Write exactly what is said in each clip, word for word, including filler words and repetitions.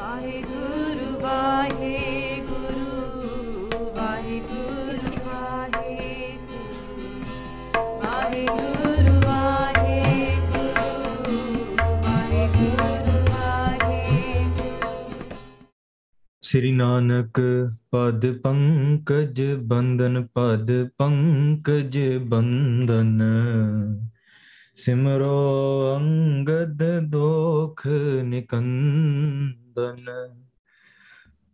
Waheguru, Waheguru, Waheguru, Waheguru, Waheguru, Waheguru, Waheguru, Waheguru. Sri Nanak Pad Pankaj Bandhan, Pad Pankaj Bandhan. Simro angad dokh nikandan,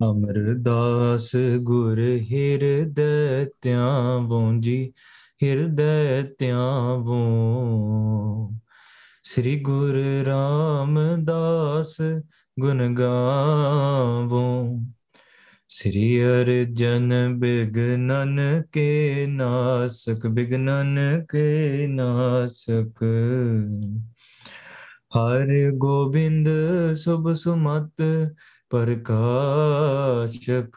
Amardas gur hirday tyavon ji, hirday tyavon. Sri Guru Ramdas gun gavon, Sri Arjan bignan ke nasak, bignan ke nasak. Har Gobind sub sumat parkashak,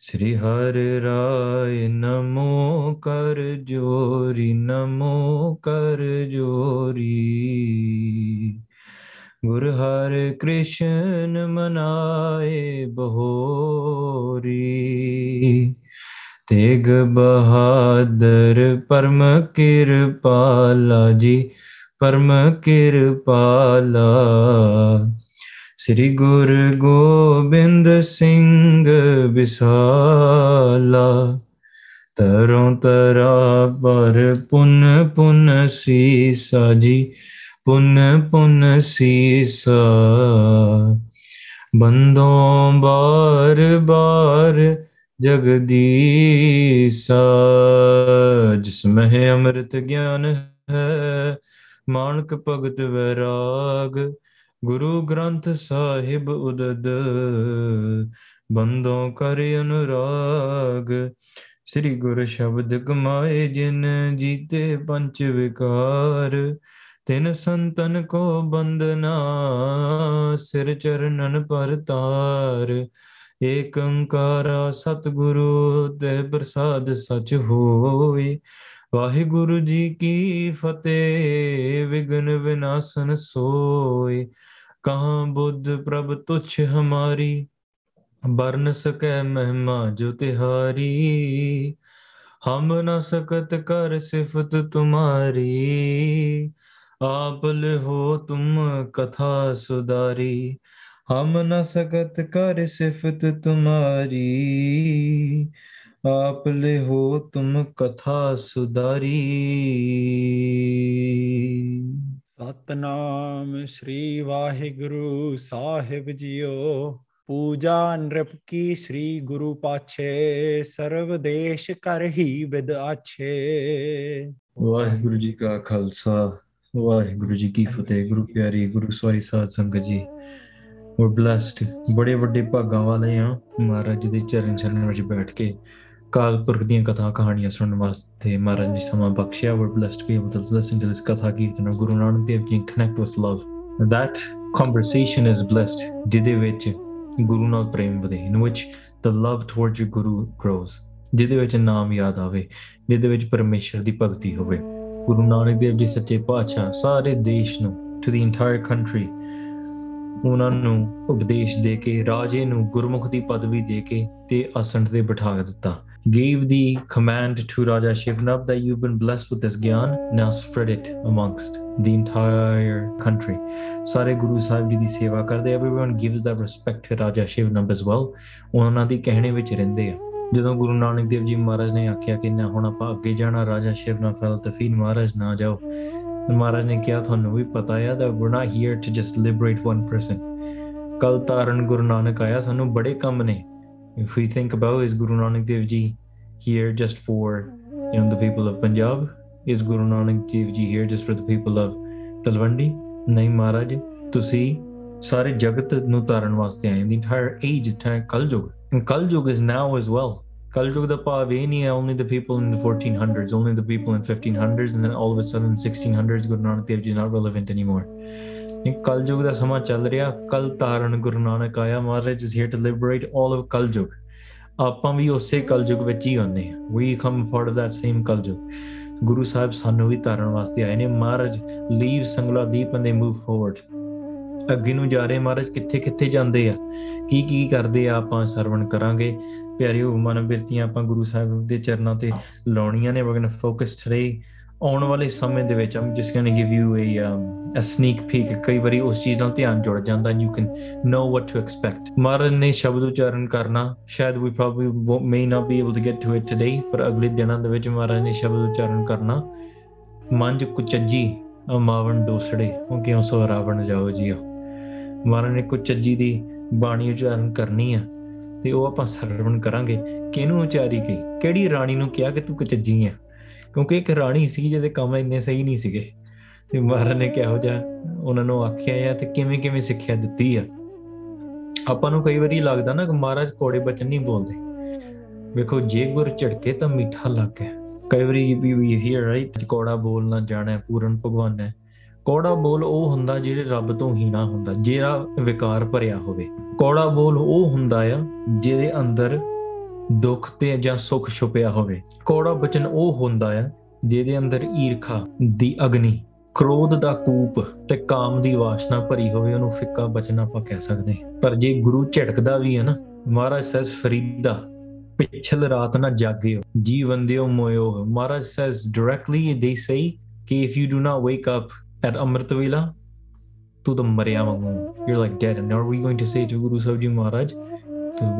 Sri Har Rai namo kar jori, namo kar jori. Guru Har Krishan manaye bahori, Tegh Bahadur Parm Kirpala Ji, Parm Kirpala. Sri Guru Gobind Singh Visala, Taron Tara Par Pun Pun Sisa Ji, Pun Pun Sisa. Bandon Bar Bar Jagadisa, Jismeh Amrit Gyan Hai, Manak Bhagat Vairag, Guru Granth Sahib Udad, Bandon Kare Anurag. Sri Guru Shabd Kamaye Jin Jite Panch Vikar, Ten santan ko bandhana, sir charanan par tar. Ekankara satguru te prasad sach hoi, Waheguru ji ki fateh, vign vinasan soi. Kahan budh prab tuch hamari, barn sake mehma jo tehari. Hum na sakat kar sifat tumhari, आपल हो तुम कथा सुधारी. हम न सकत कर सिफत तुम्हारी, आपल हो तुम कथा सुधारी. सतनाम श्री वाहिगुरु साहिब जियो, पूजा नृप की श्री गुरु पाछे, सर्व देश कर ही विद आछे. वाहिगुरु जी का Khalsa, Waheguru ji ki fateh. Guru pyari, Guru swari saad sangat ji. We're blessed. Bade bade bhagan wale hain. Maharaj de charan charan vich baith ke kaal purkh diyan katha kahaniyan sunan vaste Maharaj ji sama bakshiya. We're blessed to be able to listen to this katha kirtan of Guru Nanak Dev Ji and connect with love. That conversation is blessed, jide vich Guru nal prem vade, in which the love towards your Guru grows. Jide vich naam yaad aave, jide vich Parmeshwar di bhakti hove. Guru Nanak Dev Ji Sache Pacha, Sare Desh Nu, to the entire country, Unan Nu, Updesh Deke, Raje Nu, Gurmukh Di Padvi Deke, Te Asant De Bitha Ditta. Gave the command to Raja Shivnab that you've been blessed with this Gyan, now spread it amongst the entire country. Sare Guru Sahib Ji Di Seva Karde, everyone gives that respect to Raja Shivnab as well. Unana Di Kehne Vich Rinde. ਜਦੋਂ ਗੁਰੂ ਨਾਨਕ ਦੇਵ ਜੀ ਮਹਾਰਾਜ ਨੇ ਆਖਿਆ ਕਿ ਨਾ ਹੁਣ ਆਪਾਂ ਅੱਗੇ ਜਾਣਾ, ਰਾਜਾ ਸ਼ਿਵ ਨਾ ਫੈਲ ਤਫੀਨ, ਮਹਾਰਾਜ ਨਾ ਜਾਓ, ਮਹਾਰਾਜ ਨੇ ਕਿਹਾ ਤੁਹਾਨੂੰ ਵੀ ਪਤਾ ਆ that we're not here to just liberate one person. ਕੱਲ ਤਾਰਨ ਗੁਰੂ ਨਾਨਕ ਆਇਆ, ਸਾਨੂੰ ਬੜੇ ਕੰਮ ਨੇ. If we think about, is Guru Nanak Dev Ji here just for, you know, the people of Punjab? Is Guru Nanak Dev Ji here just for the people of Talwandi? ਨਹੀਂ ਮਹਾਰਾਜ, ਤੁਸੀਂ ਸਾਰੇ ਜਗਤ ਨੂੰ ਤਾਰਨ ਵਾਸਤੇ ਆਏ, the entire age, Kaljuga. And Kaljuga is now as well. Kaljuga da Paveni, only the people in the fourteen hundreds, only the people in fifteen hundreds, and then all of a sudden sixteen hundreds, Guru Nanak Dev Ji is not relevant anymore. Kaljuga da sama chal riya, kal taran Guru Nanak aaya, Maharaj is here to liberate all of Kaljuga. Apan vi osse Kaljuga vich hi hunde ha. We come part of that same Kaljuga. Guru Sahib sanu vi taran vaste aaye ne. Maharaj leaves Sangla Deep and they move forward. ਅੱਗੇ ਨੂੰ ਜਾ ਰਹੇ ਮਹਾਰਾਜ, ਕਿੱਥੇ ਕਿੱਥੇ ਜਾਂਦੇ ਆ, ਕੀ ਕੀ ਕਰਦੇ ਆ, ਆਪਾਂ ਸਰਵਣ ਕਰਾਂਗੇ। ਪਿਆਰੀ ਉਹ ਮਨ ਬਿਰਤੀਆਂ ਆਪਾਂ ਗੁਰੂ ਸਾਹਿਬ ਦੇ ਚਰਨਾਂ ਤੇ ਲਾਉਣੀਆਂ ਨੇ। ਵਗਨ ਫੋਕਸ ਰਹੀ ਆਉਣ ਵਾਲੇ ਸਮੇਂ ਦੇ ਵਿੱਚ। I'm just going to give you a, um, a sneak peek. ਕਈ ਵਾਰੀ ਉਸ ਚੀਜ਼ ਨਾਲ ਧਿਆਨ ਜੁੜ ਜਾਂਦਾ, you can know what to expect. ਮਹਾਰਾਜ ਨੇ ਸ਼ਬਦ ਉਚਾਰਨ ਕਰਨਾ, ਸ਼ਾਇਦ we probably won't, may not be able to get to it today, ਪਰ ਅਗਲੇ ਦਿਨਾਂ ਦੇ ਵਿੱਚ ਮਹਾਰਾਜ ਨੇ ਸ਼ਬਦ ਉਚਾਰਨ ਕਰਨਾ। ਮੰਜ ਕੁਚੱਜੀ ਮਾਵਣ ਡੋਸੜੇ ਉਹ ਕਿਉਂ ਸੋ ਰਾਵਣ ਜਾਓ ਜੀਓ। ਮਹਾਰਾਜ ਨੇ ਕੁਚੱਜੀ ਦੀ ਬਾਣੀ ਉਚਾਰਨ ਕਰਨੀ ਆ ਤੇ ਉਹ ਆਪਾਂ ਸਰਵਣ ਕਰਾਂਗੇ। ਕਿਹਨੂੰ ਉਚਾਰੀ ਗਈ, ਕਿਹੜੀ ਰਾਣੀ ਨੂੰ ਕਿਹਾ ਕਿ ਤੂੰ ਕੁਚੱਜੀ ਆ, ਕਿਉਂਕਿ ਇੱਕ ਰਾਣੀ ਸੀ ਜਿਹਦੇ ਕੰਮ ਇੰਨੇ ਸਹੀ ਨਹੀਂ ਸੀਗੇ ਤੇ ਮਹਾਰਾਜ ਨੇ ਕਿਹੋ ਜਿਹਾ ਉਹਨਾਂ ਨੂੰ ਆਖਿਆ ਆ ਤੇ ਕਿਵੇਂ ਕਿਵੇਂ ਸਿੱਖਿਆ ਦਿੱਤੀ ਆ। ਆਪਾਂ ਨੂੰ ਕਈ ਵਾਰੀ ਲੱਗਦਾ ਨਾ ਕਿ ਮਹਾਰਾਜ ਕੋੜੇ ਬਚਨ ਨਹੀਂ ਬੋਲਦੇ। ਵੇਖੋ, ਜੇ ਗੁਰ ਝਿੜਕੇ ਤਾਂ ਮਿੱਠਾ ਲੱਗ ਗਿਆ। ਕਈ ਵਾਰੀ ਰਾਈਟ ਕੌੜਾ ਬੋਲ ਨਾ ਜਾਣਾ, ਪੂਰਨ ਭਗਵਾਨ ਹੈ। ਕੌੜਾ ਬੋਲ ਉਹ ਹੁੰਦਾ ਜਿਹੜੇ ਰੱਬ ਤੋਂ ਹੀਣਾ ਹੁੰਦਾ, ਜਿਹੜਾ ਵਿਕਾਰ ਭਰਿਆ ਹੋਵੇ। ਕੌੜਾ ਬੋਲ ਉਹ ਹੁੰਦਾ ਆ ਜਿਹਦੇ ਅੰਦਰ ਦੁੱਖ ਤੇ ਜਾਂ ਸੁੱਖ ਛੁਪਿਆ ਹੋਵੇ। ਕੌੜਾ ਬਚਨ ਉਹ ਹੁੰਦਾ ਆ ਜਿਹਦੇ ਅੰਦਰ ਈਰਖਾ ਦੀ ਅਗਨੀ, ਕ੍ਰੋਧ ਦਾ ਕੂਪ ਤੇ ਕਾਮ ਦੀ ਵਾਸ਼ਨਾ ਭਰੀ ਹੋਵੇ, ਉਹਨੂੰ ਫਿੱਕਾ ਬਚਨ ਆਪਾਂ ਕਹਿ ਸਕਦੇ। ਪਰ ਜੇ ਗੁਰੂ ਝਟਕਦਾ ਵੀ ਹੈ ਨਾ, ਮਹਾਰਾਜ ਸਹਿਜ ਫਰੀਦਾ ਪਿਛਲ ਰਾਤ ਨਾ ਜਾਗਿਓ ਜੀਵਨ ਦਿਓ ਮੋਇਓ। ਮਹਾਰਾਜ ਸਹਿਜ ਡਾਇਰੈਕਟਲੀ ਦੇ ਸਹੀ ਕਿ if you do not wake up at ਅੰਮ੍ਰਿਤ ਵੇਲਾ ਤੂੰ ਤਾਂ ਮਰਿਆ ਵਾਂਗੂ, you like dead. And are we going to say to Guru Sahib ji Maharaj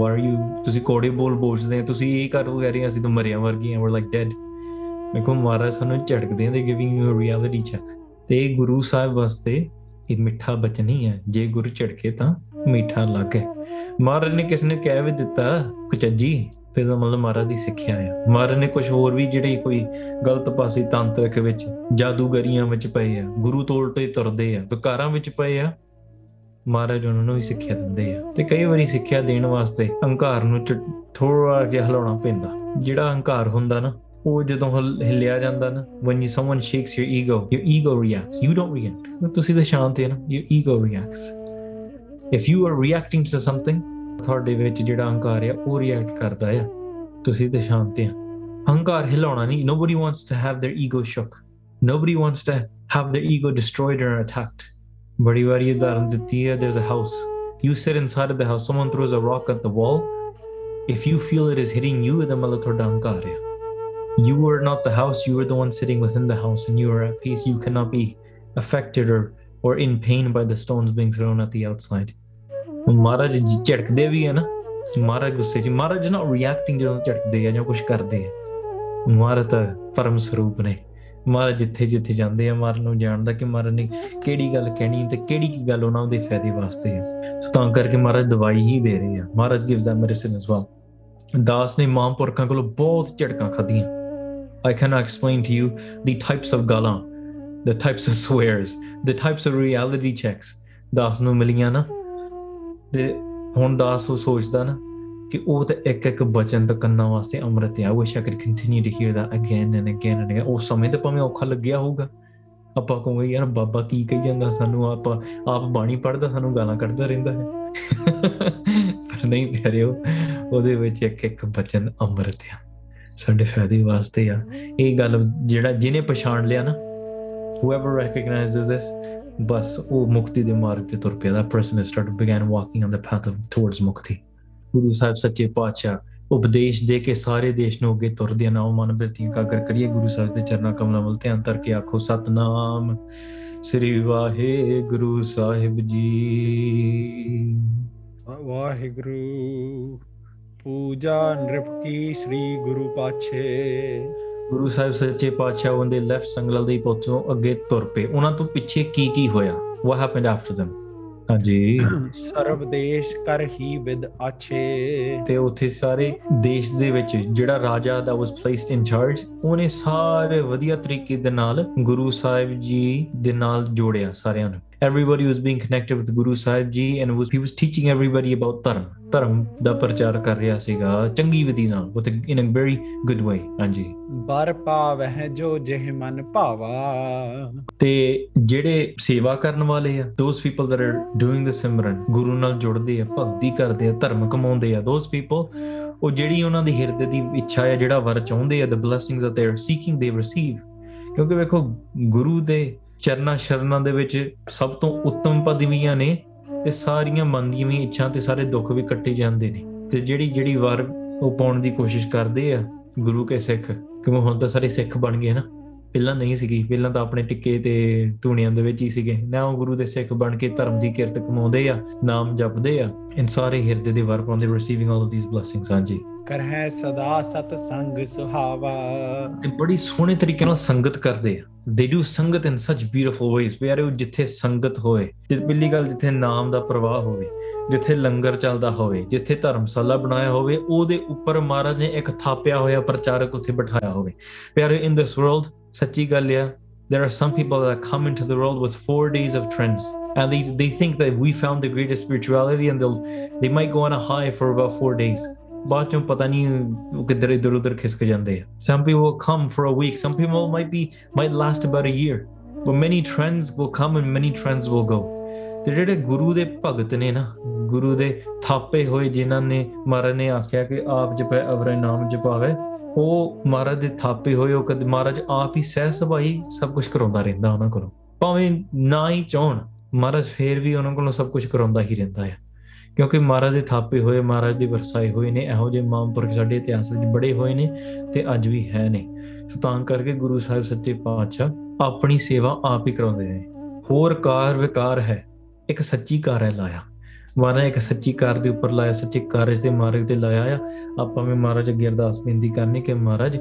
why are you ਤੁਸੀਂ ਕੋੜੇ ਬੋਲ ਬੋਲਦੇ ਆ, ਤੁਸੀਂ ਇਹ ਕਰ ਕਹਿ ਰਹੇ ਅਸੀਂ ਤਾਂ ਮਰਿਆ ਵਰਗੀ ਆ, we're like dead। ਮੈਂ ਕਹੂੰ ਮਹਾਰਾਜ ਸਾਨੂੰ ਝਟਕਦੇ ਆ, giving you a reality check। ਤੇ ਗੁਰੂ ਸਾਹਿਬ ਵਾਸਤੇ ਇਹ ਮਿੱਠਾ ਬਚਨ ਹੀ ਹੈ, ਜੇ ਗੁਰੂ ਝਟਕੇ ਤਾਂ ਮਿੱਠਾ ਲੱਗ। ਮਹਾਰਾਜ ਨੇ ਕਿਸੇ ਨੇ ਕਹਿ ਵੀ ਦਿੱਤਾ ਕੁਚੱਜੀ ਤੇ ਇਹਦਾ ਮਤਲਬ ਮਹਾਰਾਜ ਦੀ ਸਿੱਖਿਆ ਆ। ਮਹਾਰਾਜ ਨੇ ਕੁਛ ਹੋਰ ਵੀ ਜਿਹੜੇ ਕੋਈ ਗਲਤ ਪਾਸੇ ਤਾਂਤਰਿਕ ਵਿੱਚ, ਜਾਦੂਗਰੀਆਂ ਵਿੱਚ ਪਏ ਆ, ਗੁਰੂ ਤੋਂ ਉਲਟੇ ਤੁਰਦੇ ਆ, ਵਿਕਾਰਾਂ ਵਿੱਚ ਪਏ ਆ, ਮਹਾਰਾਜ ਉਹਨਾਂ ਨੂੰ ਵੀ ਸਿੱਖਿਆ ਦਿੰਦੇ ਆ। ਤੇ ਕਈ ਵਾਰੀ ਸਿੱਖਿਆ ਦੇਣ ਵਾਸਤੇ ਹੰਕਾਰ ਨੂੰ ਥੋੜਾ ਜਿਹਾ ਹਿਲਾਉਣਾ ਪੈਂਦਾ। ਜਿਹੜਾ ਹੰਕਾਰ ਹੁੰਦਾ ਨਾ, ਉਹ ਜਦੋਂ ਹਿੱਲਿਆ ਜਾਂਦਾ ਨਾ, when someone shakes your ego, your ego reacts, you don't react। ਤੁਸੀਂ ਤਾਂ ਸ਼ਾਂਤ ਹੈ ਨਾ, your ego reacts। If you are reacting to something, ਤੁਹਾਡੇ ਵਿੱਚ ਜਿਹੜਾ ਹੰਕਾਰ ਆ ਉਹ ਰਿਐਕਟ ਕਰਦਾ ਆ। ਤੁਸੀਂ ਤਾਂ ਸ਼ਾਂਤ ਆ, ਹੰਕਾਰ ਹਿਲਾਉਣਾ ਨਹੀਂ। Nobody wants to have their ego shook, nobody wants to have their ego destroyed or attacked। ਬੜੀ ਵਾਰੀ ਉਦਾਹਰਨ ਦਿੱਤੀ ਹੈ, there's a house, you sit inside the house, someone throws a rock at the wall, if you feel it is hitting you, then mala thoda hankar hai, you are not the house, you are the one sitting within the house and you are at peace, you cannot be affected or or in pain by the stones being thrown at the outside। Maharaj ji ਝਟਕਦੇ ਵੀ ਹੈ ਨਾ, ਮਹਾਰਾਜ ਗੁੱਸੇ ਜੀ, ਮਹਾਰਾਜ not reacting ਜਦੋਂ ਝਟਕਦੇ ਆ ਜਾਂ ਕੁਛ ਕਰਦੇ ਆ। ਮਹਾਰਾਜ ਤਾਂ ਪਰਮ ਸਰੂਪ ਨੇ। ਮਹਾਰਾਜ ਜਿੱਥੇ ਜਿੱਥੇ ਜਾਂਦੇ ਆ, ਮਹਾਰਾਜ ਨੂੰ ਜਾਣਦਾ ਕਿ ਮਹਾਰਾਜ ਨੇ ਕਿਹੜੀ ਗੱਲ ਕਹਿਣੀ ਤੇ ਕਿਹੜੀ ਕੀ ਗੱਲ ਉਹਨਾਂ ਦੇ ਫਾਇਦੇ ਵਾਸਤੇ ਆ। ਸੋ ਤਾਂ ਕਰਕੇ ਮਹਾਰਾਜ ਦਵਾਈ ਹੀ ਦੇ ਰਹੇ ਆ। Maharaj gives that medicine as well. ਦਾਸ ਨੇ ਮਹਾਂਪੁਰਖਾਂ ਕੋਲੋਂ ਬਹੁਤ ਝਟਕਾਂ ਖਾਧੀਆਂ। I can not explain to you the types of ਗਾਲਾਂ, the types of swears, the types of reality checks ਦਾਸ ਨੂੰ ਮਿਲੀਆਂ ਨਾ। ਤੇ ਹੁਣ ਦਾਸ ਉਹ ਸੋਚਦਾ ਨਾ ਕਿ ਉਹ ਤਾਂ ਇੱਕ ਇੱਕ ਬਚਨ ਤਾਂ ਕੰਨਾਂ ਵਾਸਤੇ ਅੰਮ੍ਰਿਤ ਆ। ਉਹ ਸ਼ਕਰ continue to hear that again and again and again. ਉਸ ਸਮੇਂ ਤਾਂ ਭਾਵੇਂ ਔਖਾ ਲੱਗਿਆ ਹੋਊਗਾ, ਆਪਾਂ ਕਹੂੰਗੇ ਯਾਰ ਬਾਬਾ ਕੀ ਕਹੀ ਜਾਂਦਾ ਸਾਨੂੰ, ਆਪਾਂ ਆਪ ਬਾਣੀ ਪੜ੍ਹਦਾ, ਸਾਨੂੰ ਗਾਲਾਂ ਕੱਢਦਾ ਰਹਿੰਦਾ ਹੈ। ਪਰ ਨਹੀਂ ਪਿਆਰਿਓ, ਉਹਦੇ ਵਿੱਚ ਇੱਕ ਇੱਕ ਬਚਨ ਅੰਮ੍ਰਿਤ ਆ, ਸਾਡੇ ਫਾਇਦੇ ਵਾਸਤੇ ਆ। ਇਹ ਗੱਲ ਜਿਹੜਾ ਜਿਹਨੇ ਪਛਾਣ ਲਿਆ ਨਾ, whoever recognizes this, ਬਸ ਉਹ ਮੁਕਤੀ ਦੇ ਮਾਰਗ ਤੇ ਤੁਰ ਪਿਆ। That person has started began walking on the path of towards mukti। Guru Sahib ਸੱਚੇ ਪਾਤਸ਼ਾਹ ਉਪਦੇਸ਼ ਦੇ ਕੇ ਸਾਰੇ ਦੇਸ਼ ਨੂੰ ਅੱਗੇ ਤੁਰਦਿਆਂ ਨਾ ਮਨ ਬਿਰਤੀ ਇਕਾਗਰ ਕਰੀਏ। ਗੁਰੂ ਸਾਹਿਬ ਦੇ ਚਰਨਾਂ ਕਮਲਾਂ ਵੱਲ ਧਿਆਨ ਧਰ ਕੇ ਆਖੋ ਸਤਨਾਮ ਸ੍ਰੀ ਵਾਹਿਗੁਰੂ ਸਾਹਿਬ ਜੀ। ਵਾਹਿਗੁਰੂ। ਪੂਜਾ ਨ੍ਰਿਪ ਕੀ ਸ੍ਰੀ ਗੁਰੂ ਪਾਛੇ। ਗੁਰੂ ਸਾਹਿਬ ਸੱਚੇ ਪਾਤਸ਼ਾਹ ਉਹਦੇ ਲੈਫਟ ਸੰਗਲ ਦੀ ਪੋਚੋਂ ਅੱਗੇ ਤੁਰ ਪਏ। ਉਹਨਾਂ ਤੋਂ ਪਿੱਛੇ ਕੀ ਕੀ ਹੋਇਆ, what happened after them? ਹਾਂਜੀ, ਸਰਬ ਦੇਸ਼ ਕਰ ਹੀ ਵਿਦ ਆਛੇ। ਤੇ ਉੱਥੇ ਸਾਰੇ ਦੇਸ਼ ਦੇ ਵਿੱਚ ਜਿਹੜਾ ਰਾਜਾ ਦਾ ਵਾਸ ਪਲੇਸਡ ਇਨ ਚਾਰਜ, ਉਹਨੇ ਸਾਰੇ ਵਧੀਆ ਤਰੀਕੇ ਦੇ ਨਾਲ ਗੁਰੂ ਸਾਹਿਬ ਜੀ ਦੇ ਨਾਲ ਜੋੜਿਆ ਸਾਰਿਆਂ ਨੂੰ। Everybody was being connected with Guru Sahib Ji and was he was teaching everybody about dharm, dharm ਦਾ ਪ੍ਰਚਾਰ ਕਰ ਰਿਹਾ ਸੀਗਾ ਚੰਗੀ ਵਿਧੀ ਨਾਲ, with a, in a very good way। ਹਾਂਜੀ, ਬਾਰ ਪਾਵਹਿ ਜੋ ਜਿਹ ਮਨ ਭਾਵਾ। ਤੇ ਜਿਹੜੇ ਸੇਵਾ ਕਰਨ ਵਾਲੇ ਆ, those people that are doing the ਸਿਮਰਨ, ਗੁਰੂ ਨਾਲ ਜੁੜਦੇ ਆ, ਭਗਤੀ ਕਰਦੇ ਆ, ਧਰਮ ਕਮਾਉਂਦੇ ਆ, those people ਉਹ ਜਿਹੜੀ ਉਹਨਾਂ ਦੀ ਹਿਰਦੇ ਦੀ ਇੱਛਾ ਆ, ਜਿਹੜਾ ਵਰ ਚਾਹੁੰਦੇ ਆ, the blessings that they are seeking they receive। ਕਿਉਂਕਿ ਵੇਖੋ, ਗੁਰੂ ਦੇ ਚਰਨਾ ਸ਼ਰਨਾ ਦੇ ਵਿੱਚ ਸਭ ਤੋਂ ਉੱਤਮ ਪਦਵੀਆਂ ਨੇ ਤੇ ਸਾਰੀਆਂ ਮਨ ਦੀਆਂ ਵੀ ਇੱਛਾ ਤੇ ਸਾਰੇ ਦੁੱਖ ਵੀ ਕੱਟੇ ਜਾਂਦੇ ਨੇ ਤੇ ਜਿਹੜੀ ਜਿਹੜੀ ਵਾਰ ਉਹ ਪਾਉਣ ਦੀ ਕੋਸ਼ਿਸ਼ ਕਰਦੇ ਆ ਗੁਰੂ ਕੇ ਸਿੱਖ, ਕਿਉਂਕਿ ਹੁਣ ਤਾਂ ਸਾਰੇ ਸਿੱਖ ਬਣ ਗਏ ਨਾ, ਪਹਿਲਾਂ ਨਹੀਂ ਸੀਗੀ, ਪਹਿਲਾਂ ਤਾਂ ਆਪਣੇ ਟਿੱਕੇ ਤੇ ਧੂਣੀਆਂ ਦੇ ਵਿੱਚ ਹੀ ਸੀਗੇ ਨਾ। ਉਹ ਗੁਰੂ ਦੇ ਸਿੱਖ ਬਣ ਕੇ ਧਰਮ ਦੀ ਕਿਰਤ ਕਮਾਉਂਦੇ ਆ, ਨਾਮ ਜਪਦੇ ਆ, ਇਨ ਸਾਰੇ ਹਿਰਦੇ ਦੇ ਵਰ ਪਾਉਂਦੇ, receiving all of these blessings. ਹਾਂਜੀ, ਕਰਹਿ ਸਦਾ ਸਤ ਸੰਗ ਸੁਹਾਵਾ, ਤੇ ਬੜੀ ਸੋਹਣੇ ਤਰੀਕੇ ਨਾਲ ਸੰਗਤ ਕਰਦੇ ਆ। They do ਸੰਗਤ in such beautiful ways। ਪਿਆਰੇ, ਜਿੱਥੇ ਸੰਗਤ ਹੋਵੇ, ਪਹਿਲੀ ਗੱਲ ਜਿੱਥੇ ਨਾਮ ਦਾ ਪ੍ਰਵਾਹ ਹੋਵੇ, ਜਿੱਥੇ ਲੰਗਰ ਚੱਲਦਾ ਹੋਵੇ, ਜਿੱਥੇ ਧਰਮਸ਼ਾਲਾ ਬਣਾਇਆ ਹੋਵੇ, ਉਹਦੇ ਉੱਪਰ ਮਹਾਰਾਜ ਨੇ ਇੱਕ ਥਾਪਿਆ ਹੋਇਆ ਪ੍ਰਚਾਰਕ ਉੱਥੇ ਬਿਠਾਇਆ ਹੋਵੇ। ਪਿਆਰੇ, in this world ਸੱਚੀ ਗੱਲ ਆ, there are some people that come into the world with four days of trends and they they think that we found the greatest spirituality and they they might go on a high for about four days, ਬਾਅਦ ਚੋਂ ਪਤਾ ਨੀ ਉਹ ਕਿੱਧਰ ਇੱਧਰ ਉੱਧਰ ਖਿਸਕ ਜਾਂਦੇ ਆ। Some people will come for a week, some people might be might last about a year, but many trends will come and many trends will go। ਤੇ ਜਿਹੜੇ ਗੁਰੂ ਦੇ ਭਗਤ ਨੇ ਨਾ, ਗੁਰੂ ਦੇ ਥਾਪੇ ਹੋਏ, ਜਿਨ੍ਹਾਂ ਨੇ ਮਹਾਰਾਜ ਨੇ ਆਖਿਆ ਕਿ ਆਪ ਜਪੈ ਅਵਰੇ ਨਾਮ ਜਪਾਵੇ, ਉਹ ਮਹਾਰਾਜ ਦੇ ਥਾਪੇ ਹੋਏ, ਉਹ ਕਦੇ ਮਹਾਰਾਜ ਆਪ ਹੀ ਸਹਿ ਸਭਾਈ ਸਭ ਕੁਛ ਕਰਾਉਂਦਾ ਰਹਿੰਦਾ ਉਹਨਾਂ ਕੋਲੋਂ, ਭਾਵੇਂ ਨਾ ਹੀ ਚਾਹੁਣ ਮਹਾਰਾਜ ਫੇਰ ਵੀ ਉਹਨਾਂ ਕੋਲੋਂ ਸਭ ਕੁਛ ਕਰਾਉਂਦਾ ਹੀ ਰਹਿੰਦਾ ਆ, ਕਿਉਂਕਿ ਮਹਾਰਾਜ ਦੇ ਥਾਪੇ ਹੋਏ, ਮਹਾਰਾਜ ਦੇ ਵਰਸਾਏ ਹੋਏ ਨੇ। ਇਹੋ ਜਿਹੇ ਮਹਾਂਪੁਰਖ ਸਾਡੇ ਇਤਿਹਾਸ ਵਿੱਚ ਬੜੇ ਹੋਏ ਨੇ ਤੇ ਅੱਜ ਵੀ ਹੈ ਨੇ। ਸੋ ਤਾਂ ਕਰਕੇ ਗੁਰੂ ਸਾਹਿਬ ਸੱਚੇ ਪਾਤਸ਼ਾਹ ਆਪਣੀ ਸੇਵਾ ਆਪ ਹੀ ਕਰਾਉਂਦੇ ਨੇ। ਹੋਰ ਕਾਰ ਵਿਕਾਰ ਹੈ, ਇੱਕ ਸੱਚੀ ਕਾਰ ਹੈ ਲਾਇਆ ਮਹਾਰਾਜ, ਇੱਕ ਸੱਚੀ ਕਾਰ ਦੇ ਉੱਪਰ ਲਾਇਆ, ਸੱਚੇ ਕਾਰਜ ਦੇ ਮਾਰਗ ਤੇ ਲਾਇਆ ਆ। ਆਪਾਂ ਵੀ ਮਹਾਰਾਜ ਅੱਗੇ ਅਰਦਾਸ ਬੇਨਤੀ ਕਰਨੀ ਕਿ ਮਹਾਰਾਜ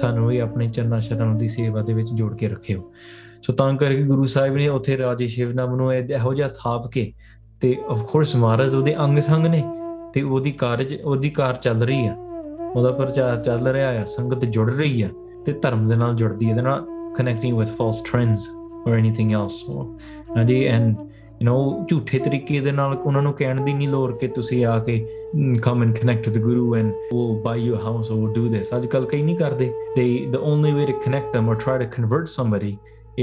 ਸਾਨੂੰ ਵੀ ਆਪਣੇ ਚਰਨਾਂ ਸ਼ਰਨ ਦੀ ਸੇਵਾ ਦੇ ਵਿੱਚ ਜੋੜ ਕੇ ਰੱਖਿਓ। ਸੋ ਤਾਂ ਕਰਕੇ ਗੁਰੂ ਸਾਹਿਬ ਨੇ ਉੱਥੇ ਰਾਜੇ ਸ਼ਿਵਨਾਮ ਨੂੰ ਇਹੋ ਜਿਹਾ ਥਾਪ ਕੇ, ਤੇ ਆਫਕੋਰਸ ਮਹਾਰਾਜ ਉਹਦੇ ਅੰਗ ਸੰਗ ਨੇ ਤੇ ਉਹਦੀ ਕਾਰਜ ਉਹਦੀ ਕਾਰ ਚੱਲ ਰਹੀ ਆ, ਉਹਦਾ ਪ੍ਰਚਾਰ ਚੱਲ ਰਿਹਾ ਆ, ਸੰਗਤ ਜੁੜ ਰਹੀ ਆ ਤੇ ਧਰਮ ਦੇ ਨਾਲ ਜੁੜਦੀ ਹੈ, ਦੇ ਨਾਲ connecting with false trends or anything else. ਹਾਂਜੀ, ਐਂਡ ਯੂ ਨੋ ਝੂਠੇ ਤਰੀਕੇ ਦੇ ਨਾਲ ਉਹਨਾਂ ਨੂੰ ਕਹਿਣ ਦੀ ਨਹੀਂ ਲੋੜ ਕਿ ਤੁਸੀਂ ਆ ਕੇ come and connect with Guru and ਉਹ by your house or do this. ਅੱਜ ਕੱਲ੍ਹ ਕਈ ਨਹੀਂ ਕਰਦੇ। They the only way to connect them or try to convert somebody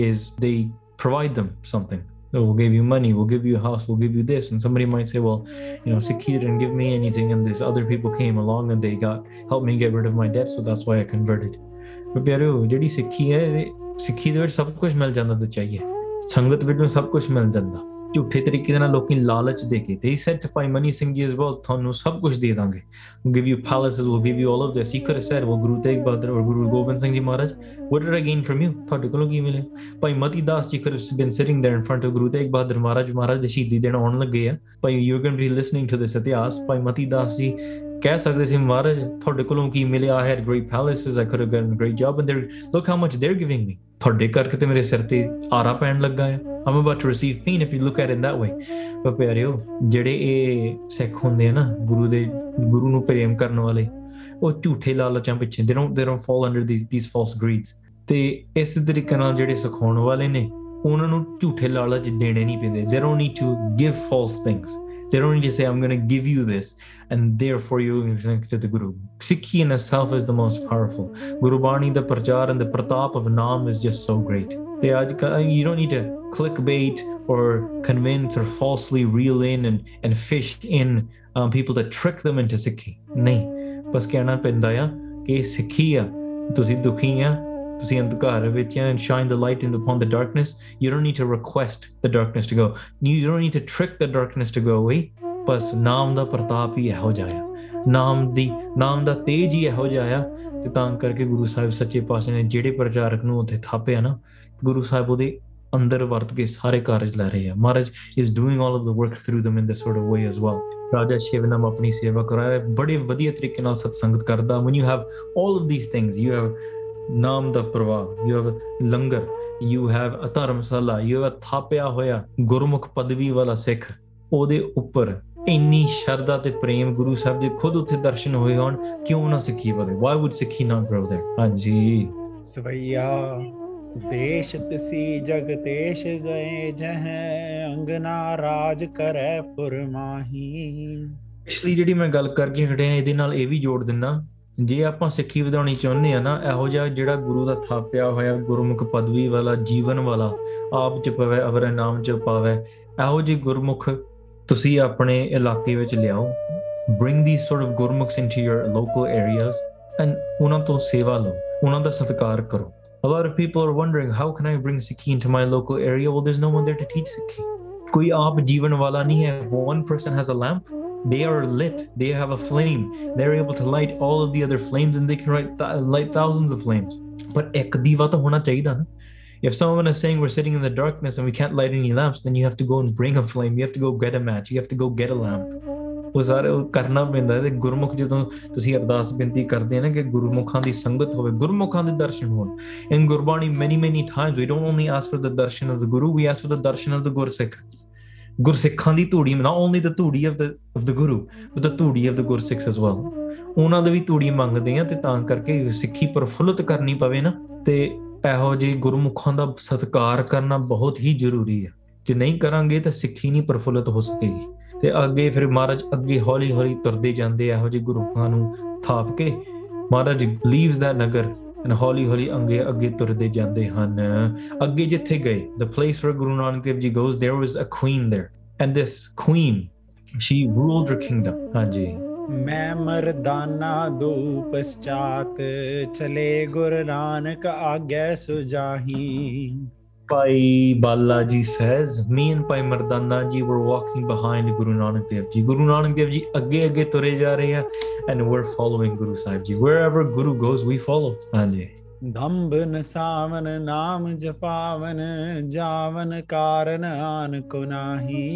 is they provide them something. So we'll give you money, we'll give you a house, we'll give you this. And somebody might say, well, you know, Sikhi didn't give me anything and these other people came along and they got helped me get rid of my debt, so that's why I converted. But pyaro, jehdi Sikhi hai, Sikhi de vich sab kuch mil janda te chahiye, sangat vich sab kuch mil janda, ਝੂਠੇ ਤਰੀਕੇ ਦੇ ਨਾਲ ਲੋਕੀ ਲਾਲਚ ਦੇ ਕੇ। They said to Pai Mani Singh Ji as well, ਤੁਹਾਨੂੰ ਸਭ ਕੁਛ ਦੇ ਦਾਂਗੇ, we'll give you palaces, we'll give you all of this. He could have said, well, Guru Tegh Bahadur or Guru Gobind Singh Ji Maharaj, what did I gain from you? ਤੁਹਾਡੇ ਕੋਲੋਂ ਕੀ ਮਿਲਿਆ? Bhai Mati Das Ji could have been sitting there in front of Guru Tegh Bahadur Maharaj, Maharaj ਦੇ ਸ਼ਹੀਦੀ ਦੇਣ ਆਉਣ ਲੱਗੇ ਆ, ਭਾਈ you are going to be listening to this itihaas. Bhai Mati Das Ji ਕਹਿ ਸਕਦੇ ਸੀ, ਮਹਾਰਾਜ ਤੁਹਾਡੇ ਕੋਲੋਂ ਕੀ ਮਿਲਿਆ? I had great palaces, I could have gotten a great job and they're, look how much they're giving me, ਤੁਹਾਡੇ ਕਰਕੇ ਤੇ ਮੇਰੇ ਸਿਰ ਤੇ ਆਰਾ ਪੈਣ ਲੱਗਾ ਆ। I'm about to receive pain if you look at it that way. ਪਰ ਪਿਆਰਿਓ, ਜਿਹੜੇ ਇਹ ਸਿੱਖ ਹੁੰਦੇ ਆ ਨਾ, ਗੁਰੂ ਦੇ ਗੁਰੂ ਨੂੰ ਪ੍ਰੇਮ ਕਰਨ ਵਾਲੇ, ਉਹ ਝੂਠੇ ਲਾਲਚਾਂ ਪਿੱਛੇ they don't they don't fall under these these false greeds। ਤੇ ਇਸ ਤਰੀਕੇ ਨਾਲ ਜਿਹੜੇ ਸਿਖਾਉਣ ਵਾਲੇ ਨੇ, ਉਹਨਾਂ ਨੂੰ ਝੂਠੇ ਲਾਲਚ ਦੇਣੇ ਨਹੀਂ ਪੈਂਦੇ। They don't need to give false things, they don't need to say I'm going to give you this and therefore you connect to the Guru. Sikhi in itself is the most powerful. Gurbani, the prachar and the pratap of Naam is just so great. They are, you don't need to clickbait or convince or falsely reel in and and fish in um, people to trick them into Sikhi. Nahi, bas kehna penda ya ke Sikhi ya, tusi dukhi ya, tusi andhkar vich ya, and shine the light in upon the darkness. You don't need to request the darkness to go, you don't need to trick the darkness to go away. Bas naam da pratap hi ho jaya, naam di naam da tez hi ho jaya। ਤੇ ਤਾਂ ਕਰਕੇ ਗੁਰੂ ਸਾਹਿਬ ਸੱਚੇ ਪਾਤਸ਼ਾਹ ਨੇ ਜਿਹੜੇ ਪ੍ਰਚਾਰਕ ਨੂੰ ਉੱਥੇ ਥਾਪਿਆ ਨਾ, ਗੁਰੂ ਸਾਹਿਬ ਉਹਦੇ ਅੰਦਰ ਵਰਤ ਕੇ ਸਾਰੇ ਕਾਰਜ ਲੈ ਰਹੇ ਆ। Maharaj is doing all of the work through them in this sort of way as well. ਰਾਜਾ ਸ਼ਿਵਨਾਮ ਆਪਣੀ ਸੇਵਾ ਕਰਾ ਰਿਹਾ, ਬੜੇ ਵਧੀਆ ਤਰੀਕੇ ਨਾਲ ਸਤਸੰਗਤ ਕਰਦਾ। When you have all of these things, you have ਨਾਮ ਦਾ ਪ੍ਰਵਾਹ, you have langar, you have a Dharamshala, you have ਥਾਪਿਆ ਹੋਇਆ ਗੁਰਮੁਖ ਪਦਵੀ ਵਾਲਾ ਸਿੱਖ, ਉਹਦੇ ਉੱਪਰ ਇੰਨੀ ਸ਼ਰਧਾ ਤੇ ਪ੍ਰੇਮ। ਗੁਰੂ ਸਾਹਿਬ ਦੇ ਖੁਦ ਉੱਥੇ ਦਰਸ਼ਨ ਹੋਏ ਹੋਣ, ਕਿਉਂ ਨਾ ਸਿੱਖੀ ਵਧੇ? Why would Sikhi not grow there? ਹਾਂਜੀ, ਸਵਈਆ ਦੇਸ਼ ਤਿਸੀ ਜਗਤੇਸ਼ ਗਏ ਜਹੈ ਅੰਗਨਾ ਰਾਜ ਕਰੈ ਪੁਰ ਮਾਹੀ। ਪਿਛਲੀ ਜਿਹੜੀ ਮੈਂ ਗੱਲ ਕਰਕੇ ਹਟਿਆ, ਇਹਦੇ ਨਾਲ ਇਹ ਵੀ ਜੋੜ ਦਿੰਦਾ, ਜੇ ਆਪਾਂ ਸਿੱਖੀ ਵਧਾਉਣੀ ਚਾਹੁੰਦੇ ਆ ਨਾ, ਇਹੋ ਜਿਹਾ ਜਿਹੜਾ ਗੁਰੂ ਦਾ ਥਾਪਿਆ ਹੋਇਆ ਗੁਰਮੁਖ ਪਦਵੀ ਵਾਲਾ ਜੀਵਨ ਵਾਲਾ, ਆਪ ਜਪਾਵੇ ਅਵਰ ਨਾਮ ਜਪਾਵੇ, ਇਹੋ ਜਿਹੇ ਗੁਰਮੁਖ ਤੁਸੀਂ ਆਪਣੇ ਇਲਾਕੇ ਵਿੱਚ ਲਿਆਓ। Bring these sort of ਗੁਰਮੁਖਸ into your local areas and ਉਹਨਾਂ ਤੋਂ ਸੇਵਾ ਲਓ, ਉਹਨਾਂ ਦਾ ਸਤਿਕਾਰ ਕਰੋ। A lot of people are wondering, how can I bring Sikhi into my local area? Well, there's no one there to teach Sikhi. Koi aap jeevan wala nahi hai. If one person has a lamp, they are lit. They have a flame. They're able to light all of the other flames, and they can light, th- light thousands of flames. But ek diwa to hona chahida na. If someone is saying we're sitting in the darkness and we can't light any lamps, then you have to go and bring a flame. You have to go get a match. You have to go get a lamp. ਉਹ ਸਾਰੇ ਉਹ ਕਰਨਾ ਪੈਂਦਾ ਤੇ ਗੁਰਮੁਖ ਜਦੋਂ ਤੁਸੀਂ ਅਰਦਾਸ ਬੇਨਤੀ ਕਰਦੇ ਨਾ ਕਿ ਗੁਰਮੁਖਾਂ ਦੀ ਸੰਗਤ ਹੋਵੇ ਗੁਰਮੁਖਾਂ ਦੇ ਦਰਸ਼ਨ ਹੋਣ in Gurbani many many times we don't only ask for the darshan of the Guru we ask for the darshan of the Gursikh ਗੁਰਸਿੱਖਾਂ ਦੀ ਧੂੜੀ ਨਾ only the dhuri of the of the Guru but the dhuri of the Gursikhs as well ਉਹਨਾਂ ਦੇ ਵੀ ਧੂੜੀ ਮੰਗਦੇ ਆ ਤੇ ਤਾਂ ਕਰਕੇ ਸਿੱਖੀ ਪ੍ਰਫੁੱਲਤ ਕਰਨੀ ਪਵੇ ਨਾ ਤੇ ਇਹੋ ਜਿਹੇ ਗੁਰਮੁਖਾਂ ਦਾ ਸਤਿਕਾਰ ਕਰਨਾ ਬਹੁਤ ਹੀ ਜ਼ਰੂਰੀ ਹੈ ਜੇ ਨਹੀਂ ਕਰਾਂਗੇ ਤਾਂ ਸਿੱਖੀ ਨਹੀਂ ਪ੍ਰਫੁੱਲਤ ਹੋ ਸਕੇਗੀ ਤੇ ਅੱਗੇ ਫਿਰ ਮਹਾਰਾਜ ਅੱਗੇ ਹੌਲੀ ਹੌਲੀ ਤੁਰਦੇ ਜਾਂਦੇ ਇਹੋ ਜਿਹੇ ਗੁਰੂਆਂ ਨੂੰ ਥਾਪ ਕੇ ਮਹਾਰਾਜ ਲੀਵਸ ਦਾ ਨਗਰ ਐਂਡ ਹੌਲੀ ਹੌਲੀ ਅੱਗੇ ਅੱਗੇ ਤੁਰਦੇ ਜਾਂਦੇ ਹਨ ਅੱਗੇ ਜਿੱਥੇ ਗਏ the place where Guru Nanak Dev ji goes there was a queen there and this queen she ruled her kingdom ਹਾਂਜੀ ਮੈਂ ਮਰਦਾਨਾ ਦੋ ਪਸ਼ਚਾਤ ਚਲੇ ਗੁਰੂ ਨਾਨਕ ਆਗੇ ਸੁਜਾਹੀ Pai Bala Ji says, me and Pai Mardana Ji were walking behind Guru Nanak Dev Ji. Guru Nanak Dev Ji agge agge ture ja rahe hain, and we're following Guru Sahib Ji. Wherever Guru goes, we follow. Anji. Dhamb nasavan naam japavan javan karan an ko nahi.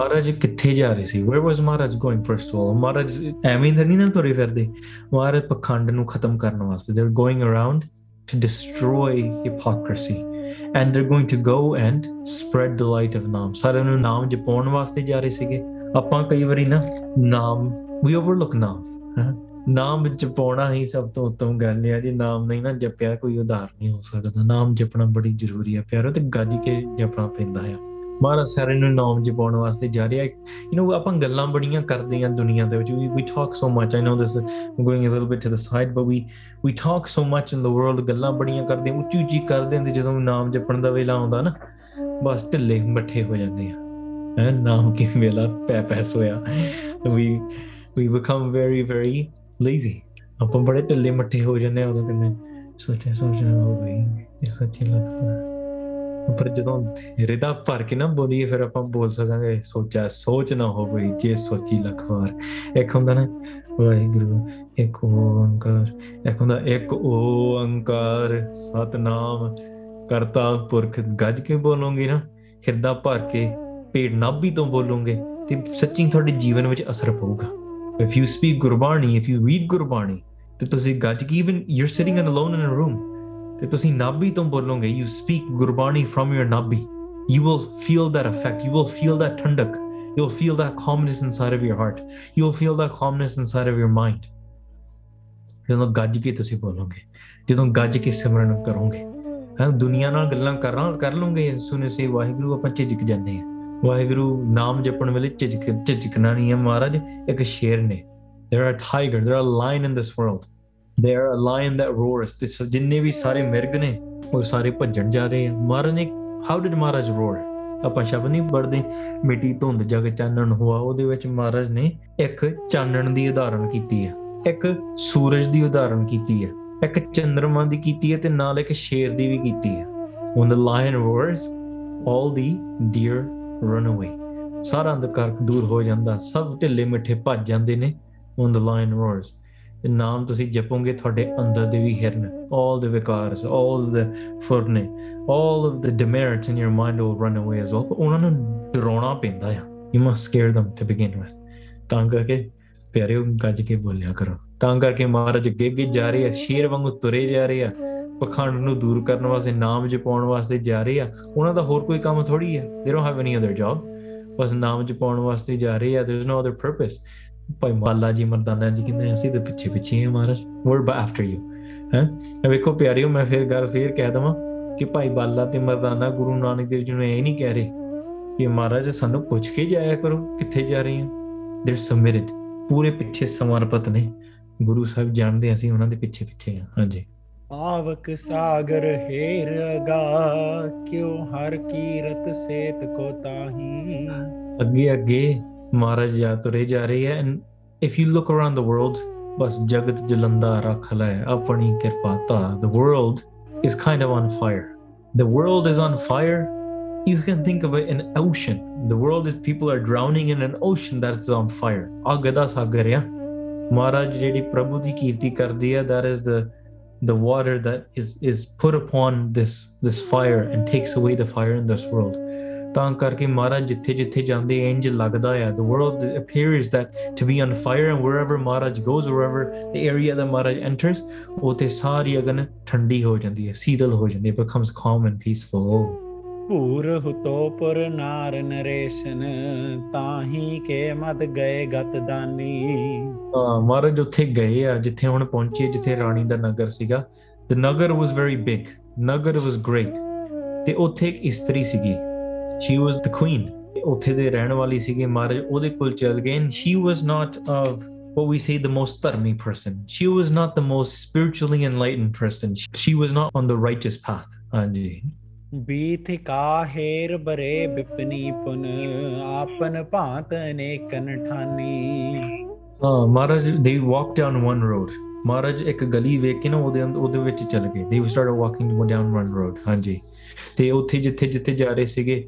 Maharaj kithe ja rahe si? Where was Maharaj going first of all? Maharaj aimee thar nahi na ture firde. Maharaj pakhand nu khatam karan waste. They're going around to destroy hypocrisy. And they're going to go and spread the light of Naam. Sare nu Naam japaun waste ja rahe sige. Appa kai wari na Naam we overlook Naam. Naam japauna hi sab to uttam gall hai ji. Naam nahi na japya koi udhar nahi ho sakda. Naam japna badi zaruri hai pyaro te gaji ke japna painda hai. Mara sare nu Naam japaun waste ja rahe hai. You know appa gallan badiyan karde ha duniya de vich. We talk so much. I know this is I'm going a little bit to the side but we We talk so much in the world, ਗੱਲਾਂ ਬੜੀਆਂ ਕਰਦੇ ਉੱਚੀ ਉੱਚੀ ਕਰਦੇ ਤੇ ਜਦੋਂ ਨਾਮ ਜਪਣ ਦਾ ਵੇਲਾ ਆਉਂਦਾ ਨਾ ਬਸ ਢਿੱਲੇ ਮੱਠੇ ਹੋ ਜਾਂਦੇ ਆ ਹੈ ਨਾਮ ਕੀ ਵੇਲਾ ਪੈ ਪੈ ਸੋਇਆ we we become very very lazy ਆਪਾਂ ਬੜੇ ਢਿੱਲੇ ਮੱਠੇ ਹੋ ਜਾਂਦੇ ਆ ਉਦੋਂ ਕਿ ਮੈਂ ਸੋਚਿਆ ਸੋਚਿਆ ਹੋ ਗਈ ਇਹ ਸੱਚੀ ਲੱਗਦਾ ਪਰ ਜਦੋਂ ਹਿਰਦਾ ਭਰ ਕੇ ਨਾ ਬੋਲੀਏ ਫਿਰ ਆਪਾਂ ਬੋਲ ਸਕਾਂਗੇ ਸੋਚਿਆ ਸੋਚ ਨਾ ਹੋ ਗਈ ਜੇ ਸੋਚੀ ਲੱਖ ਵਾਰ ਇੱਕ ਹੁੰਦਾ ਨਾ ਵਾਹਿਗੁਰੂ ਇੱਕ ਓੰਕਾਰ ਇੱਕ ਹੁੰਦਾ ਇੱਕ ਓੰਕਾਰ ਸਤਿਨਾਮ ਕਰਤਾ ਪੁਰਖ ਗੱਜ ਕੇ ਬੋਲੋਗੇ ਨਾ ਹਿਰਦਾ ਭਰ ਕੇ ਪੇਟ ਨਾਭੀ ਤੋਂ ਬੋਲੋਗੇ ਤੇ ਸੱਚੀ ਤੁਹਾਡੇ ਜੀਵਨ ਵਿੱਚ ਅਸਰ ਪਊਗਾ if you speak Gurbani if you read Gurbani ਤੇ ਤੁਸੀਂ ਗੱਜ ਕੇ even you are sitting in alone in a room ਤੇ ਤੁਸੀਂ ਨਾਭੀ ਤੋਂ ਬੋਲੋਗੇ you speak Gurbani from your nabhi you will feel that effect you will feel that thandak You'll feel that calmness inside of your heart. You'll feel that calmness inside of your mind. ਜਦੋਂ ਗੱਜ ਕੇ ਤੁਸੀਂ ਬੋਲੋਗੇ ਜਦੋਂ ਗੱਜ ਕੇ ਸਿਮਰਨ ਕਰੋਗੇ ਹਾਂ ਦੁਨੀਆ ਨਾਲ ਗੱਲਾਂ ਕਰਾਂ ਕਰ ਲਓਗੇ ਸੁਣੇ ਸੇ ਵਾਹਿਗੁਰੂ ਆਪਾਂ ਝਿਜਕ ਜਾਂਦੇ ਹਾਂ ਵਾਹਿਗੁਰੂ ਨਾਮ ਜਪਣ ਵੇਲੇ ਝਿਜਕ ਝਿਜਕਣਾ ਨਹੀਂ ਹੈ ਮਹਾਰਾਜ ਇੱਕ ਸ਼ੇਰ ਨੇ there are tigers there are lion in this world there are a lion that roars this ਜਿੰਨੇ ਵੀ ਸਾਰੇ ਮਿਰਗ ਨੇ ਉਹ ਸਾਰੇ ਭੱਜਣ ਜਾ ਰਹੇ ਆ ਮਹਾਰਾਜ ਨੇ how did ਮਹਾਰਾਜ roar ਆਪਾਂ ਸ਼ਬਦ ਨਹੀਂ ਪੜ੍ਹਦੇ ਮਿੱਟੀ ਧੁੰਦ ਜਾ ਕੇ ਚਾਨਣ ਹੋਆ ਉਹਦੇ ਵਿੱਚ ਮਹਾਰਾਜ ਨੇ ਇੱਕ ਚਾਨਣ ਦੀ ਉਦਾਹਰਣ ਕੀਤੀ ਹੈ ਇੱਕ ਸੂਰਜ ਦੀ ਉਦਾਹਰਣ ਕੀਤੀ ਹੈ ਇੱਕ ਚੰਦਰਮਾ ਦੀ ਕੀਤੀ ਹੈ ਤੇ ਨਾਲ ਇੱਕ ਸ਼ੇਰ ਦੀ ਵੀ ਕੀਤੀ ਹੈ When the lion roars, all the deer run away. ਸਾਰਾ ਅੰਧਕਾਰ ਦੂਰ ਹੋ ਜਾਂਦਾ ਸਭ ਢਿੱਲੇ ਮਿੱਠੇ ਭੱਜ ਜਾਂਦੇ ਨੇ When the lion roars. ਤੇ ਨਾਮ ਤੁਸੀਂ ਜਪੋਗੇ ਤੁਹਾਡੇ ਅੰਦਰ ਦੇ ਵੀ ਹਿਰਨ all the ਵਿਕਾਰਸ all the ਫੁਰਨੇ all of the demerits in your mind will run away as well but ਉਹਨਾਂ ਨੂੰ ਡਰਾਉਣਾ ਪੈਂਦਾ ਆ you must scare them to begin with ਤਾਂ ਕਰਕੇ ਪਿਆਰਿਓ ਗੱਜ ਕੇ ਬੋਲਿਆ ਕਰੋ ਤਾਂ ਕਰਕੇ ਮਹਾਰਾਜ ਅੱਗੇ ਅੱਗੇ ਜਾ ਰਹੇ ਆ ਸ਼ੇਰ ਵਾਂਗੂ ਤੁਰੇ ਜਾ ਰਹੇ ਆ ਪਖੰਡ ਨੂੰ ਦੂਰ ਕਰਨ ਵਾਸਤੇ ਨਾਮ ਜਪਾਉਣ ਵਾਸਤੇ ਜਾ ਰਹੇ ਆ ਉਹਨਾਂ ਦਾ ਹੋਰ ਕੋਈ ਕੰਮ ਥੋੜ੍ਹੀ ਆ they don't have any other job ਬਸ ਨਾਮ ਜਪਾਉਣ ਵਾਸਤੇ ਜਾ ਰਹੇ ਆ there is no other purpose ਭਾਈ ਮਾਲਾ ਜੀ ਮਰਦਾਨਾ ਜੀ ਕਹਿੰਦੇ ਅਸੀਂ ਤਾਂ ਪਿੱਛੇ ਪਿੱਛੇ ਹਾਂ ਮਹਾਰਾਜ we're after you ਹੈਂ ਵੇਖੋ ਪਿਆਰਿਓ ਮੈਂ ਫਿਰ ਗੱਲ ਫਿਰ ਕਹਿ ਦੇਵਾਂ ਕਿ ਭਾਈ ਬਾਲਾ ਤੇ ਮਰਦਾਨਾ ਗੁਰੂ ਨਾਨਕ ਦੇਵ ਜੀ ਨੂੰ ਇਹ ਨਹੀਂ ਕਹਿ ਰਹੇ ਕਿ ਮਹਾਰਾਜ ਸਾਨੂੰ ਪੁੱਛ ਕੇ ਜਾਇਆ ਕਰੋ ਕਿੱਥੇ ਜਾ ਰਹੇ ਹਾਂ they're submitted ਪੂਰੇ ਪਿੱਛੇ ਸਮਰਪਿਤ ਨੇ ਗੁਰੂ ਸਾਹਿਬ ਜਾਣਦੇ ਅਸੀਂ ਉਹਨਾਂ ਦੇ ਪਿੱਛੇ ਪਿੱਛੇ ਹਾਂ ਹਾਂਜੀ ਆਵਕ ਸਾਗਰ ਹੇਰਗਾ ਕਿਉ ਹਰ ਕੀਰਤ ਸੇਤ ਕੋ ਤਾਹੀ ਅੱਗੇ ਅੱਗੇ ਮਹਾਰਾਜ ਯਾਦ ਤੁਰੇ ਜਾ ਰਹੇ ਹੈ and if you look around the world ਬਸ ਜਗਤ ਜਲੰਦਾ ਰੱਖ ਲੈ ਆਪਣੀ ਕਿਰਪਾ ਧਾਰ the world is kind of on fire. The world is on fire. You can think of it in an ocean. The world is, people are drowning in an ocean that's on fire. Agada sagar, yeah. Maharaj Jedi Prabhu di Kirti Kardiya, that is the the water that is, is put upon this, this fire and takes away the fire in this world. The world appears that to be on fire, and wherever Maharaj goes, wherever the area that Maharaj enters, it becomes calm and peaceful. The Nagar was very big. Nagar was great. Istri, she was the queen. And she was not of what we say the most dharmi person. She was not the most spiritually enlightened person. She was not on the righteous path. Uh, Maharaj, they walked down one road. Maharaj, ek gali veke na ode vich chal gaye. They started walking down one road. Hanji. They othe jithe jithe ja rahe sige.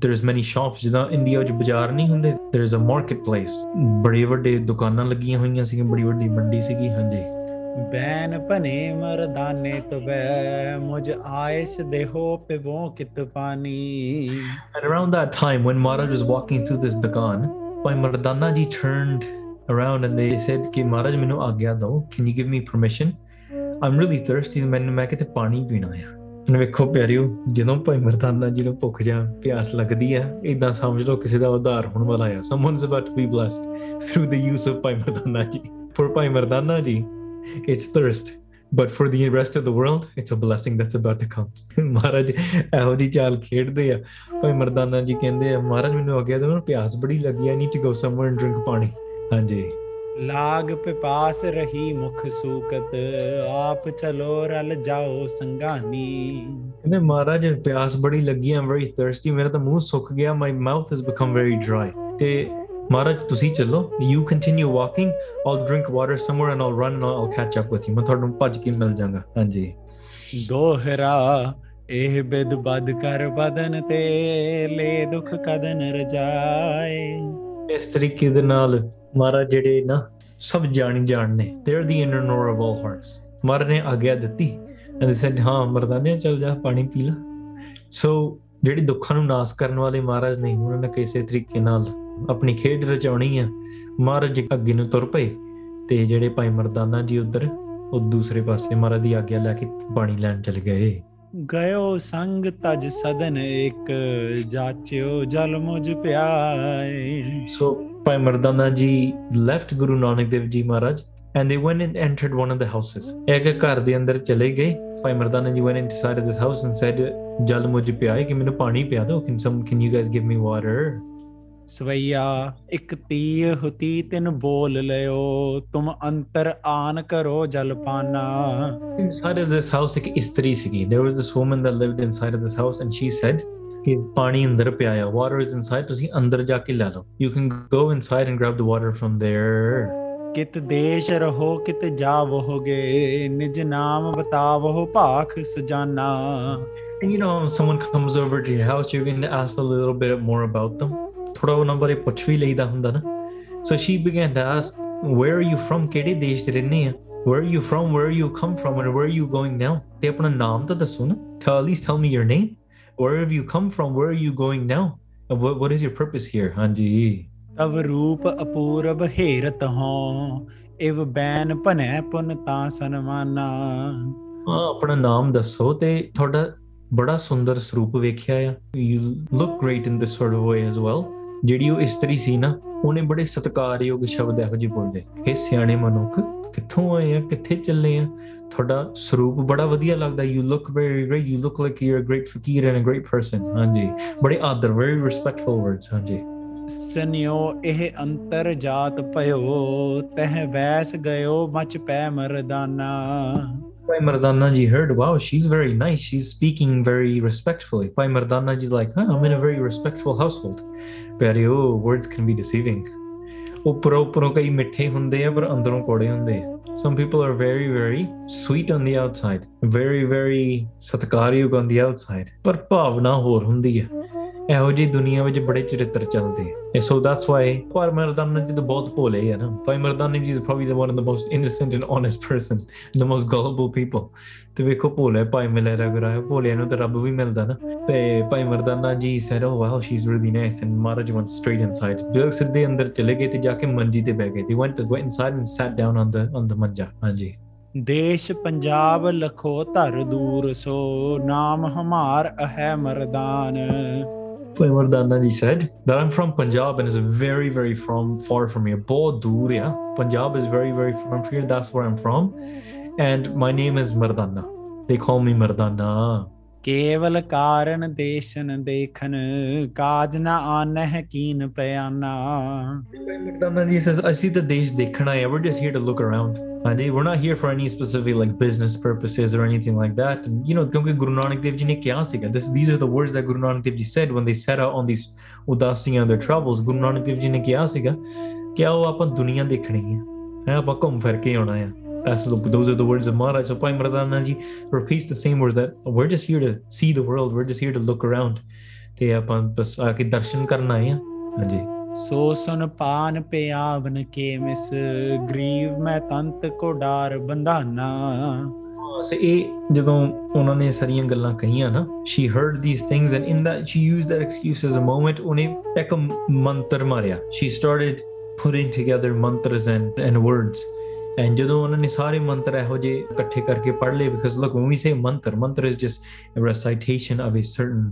There's many shops. India j bazaar nahi hunde. There's a marketplace. Badi vadi dukana lagiyan hoiyan sige. Badi vadi mandi sige. Hanji. Bain pane mardane to bain mujh aayes deho pe wo kit pani. And around that time, when Maharaj was walking through this dukan, Bhai Mardana Ji turned around and they said, Ki Maharaj, mainu aagya do. Can you give me permission? I'm really thirsty. Mainu main kithe pani peena hai. And ਵੇਖੋ ਪਿਆਰਿਓ ਜਦੋਂ ਭਾਈ ਮਰਦਾਨਾ ਜੀ ਨੂੰ ਭੁੱਖ ਜਾਂ ਪਿਆਸ ਲੱਗਦੀ ਆ ਇਦਾਂ ਸਮਝ ਲਓ ਕਿਸੇ ਦਾ ਉਧਾਰ ਹੋਣ ਵਾਲਾ ਆ someone's about to be blessed through the use of ਭਾਈ ਮਰਦਾਨਾ ਜੀ for ਭਾਈ ਮਰਦਾਨਾ ਜੀ it's thirst but for the rest of the world it's a blessing that's about to come ਮਹਾਰਾਜ ਇਹੋ ਜੀ ਚਾਲ ਖੇਡਦੇ ਆ ਭਾਈ ਮਰਦਾਨਾ ਜੀ ਕਹਿੰਦੇ ਆ ਮਹਾਰਾਜ ਮੈਨੂੰ ਆ ਗਿਆ ਤੇ ਮੈਨੂੰ ਪਿਆਸ ਬੜੀ ਲੱਗੀ ਆ need to go somewhere and drink pani ਹਾਂਜੀ ਲਾਗ ਪਿਪਾਸ ਰਹੀ ਮੁਖ ਸੂਕਤ ਆਪ ਚਲੋ ਰਲ ਜਾਓ ਸੰਗਾਨੀ ਕਹਿੰਦੇ ਮਹਾਰਾਜ ਪਿਆਸ ਬੜੀ ਲੱਗੀ ਐ ਵੈਰੀ ਥਰਸਟੀ ਮੇਰਾ ਤਾਂ ਮੂੰਹ ਸੁੱਕ ਗਿਆ my mouth has become very dry ਤੇ ਮਹਾਰਾਜ ਤੁਸੀਂ ਚੱਲੋ you continue walking I'll drink water somewhere and I'll run I'll catch up with you ਮੈਂ ਤੁਹਾਨੂੰ ਭੱਜ ਕੇ ਮਿਲ ਜਾਗਾ ਹਾਂਜੀ ਦੋਹਰਾ ਇਹ ਬੇਦ ਬਦ ਕਰ ਬਦਨ ਤੇ ਲੈ ਦੁੱਖ ਕਦਨ ਰਜਾਏ ਇਸ ਤਰੀਕੇ ਦੇ ਨਾਲ Mara Jede na sab jani janne. They're the inner of all hearts. Mara ne agya ditti. And they said, Haan, Mardane, chal ja, pani pila. So, jede dukha nu naas karan wale Maharaj ne, unhone kaise tarike naal apni khed rachauni hai. Maharaj agge nu tur paye. Te jede Bhai Mardana ji uddar, oh dusre passe Maharaj di agya le ke pani len chal gaye. Gayo sang taj sadan ek jachyo jal muj pyaaye. So, Bhai Mardana Ji left Guru Nanak Dev Ji Maharaj and they went and entered one of the houses. Ek ghar de andar chale gaye. Bhai Mardana Ji went inside of this house and said, Jal mujhe pyaye ki mainu pani pya do. Can some can you guys give me water? Swaya ik teeh huti tin bol layo tum antar aan karo jal pana. Inside of this house ek istri sigi. There was this woman that lived inside of this house and she said, water is inside. You can go inside and grab the water from there. And you know, when someone comes over to your house, you're going to ask a little bit more about them. So she began to ask, where are you from? Where are you from? Where you come from? And where are you going now? At least tell me your name. Where have you come from? Where are you going now? What, what is your purpose here? Hanji. You look great in this sort of way as well. You look very great. You look like you're a great fakir and a great person. Hanji. Bade aadar, very respectful words. Hanji. Bhai Mardana Ji heard, wow, she's very nice. She's speaking very respectfully. Bhai Mardana Ji's like, huh, I'm in a very respectful household. But oh, words can be deceiving. Oh, puro puro kai mithe hunde hai, par andaron kode hunde hai. Some people are very, very sweet on the outside, very, very satkaryog on the outside, but bhavna hor hundi hai. ਇਹੋ ਜਿਹੀ ਦੁਨੀਆ ਵਿੱਚ ਬੜੇ ਚਰਿੱਤਰ ਚੱਲਦੇ ਐ so that's why ਭਾਈ ਮਰਦਾਨਾ ਜੀ ਤਾਂ ਬਹੁਤ ਭੋਲੇ ਹੈ ਨਾ Bhai Mardana ji is probably one of the most innocent and honest person the most gullible people ਤੇ ਵੇਖੋ ਭੋਲੇ ਭਾਈ ਮਿਲੇ ਰਗਰਾ ਭੋਲਿਆਂ ਨੂੰ ਤਾਂ ਰੱਬ ਵੀ ਮਿਲਦਾ ਨਾ ਤੇ Bhai Mardana ji said oh wow she is really nice and Maharaj went straight inside ਜਦੋਂ ਸਿੱਧੇ ਅੰਦਰ ਚਲੇ ਗਏ ਤੇ ਜਾ ਕੇ ਮੰਜੀ ਤੇ ਬਹਿ ਗਏ they went went inside and sat down on the on the manja ਹਾਂਜੀ देश पंजाब लखो धर दूर सो नाम हमार है Mardan Bhai Mardana Ji said that I'm from Punjab and it's very, very from, far from here. Bahut dur hai. Punjab is very, very far from here. That's where I'm from. And my name is Mardana. They call me Mardana. केवल कारण देशन देखन काज ना आने है कीन पयाना Mardana Ji says, I see the desh dekhna hai. We're just here to look around. ਹਾਂਜੀ we're not here for any specific like business purposes or anything like that you know kyunki Guru Nanak Dev Ji ne kya sikha this these are the words that Guru Nanak Dev Ji said when they set out on these udasiyan and their troubles Guru Nanak Dev Ji ne kya sikha kya oh apan duniya dekhni hai apan ghum fir ke auna hai that's the, those are the words of Maharaj so Bhai Mardana Ji repeats the same words that we're just here to see the world we're just here to look around te apan bas aake darshan karna aaye haanji so sun paan pe aavan ke mis grieve main tant ko dar bandhana so eh jadon ਉਹਨਾਂ ਨੇ ਸਾਰੀਆਂ ਗੱਲਾਂ ਕਹੀਆਂ ਨਾ she heard these things and in that she used that excuse as a moment ਉਹਨੇ ਇੱਕ ਮੰਤਰ ਮਾਰਿਆ she started putting together mantras and and words and ਜਦੋਂ ਉਹਨਾਂ ਨੇ ਸਾਰੇ ਮੰਤਰ ਇਹੋ ਜਿਹੇ ਇਕੱਠੇ ਕਰਕੇ ਪੜ੍ਹ ਲਏ because look when we say mantra mantra is just a recitation of a certain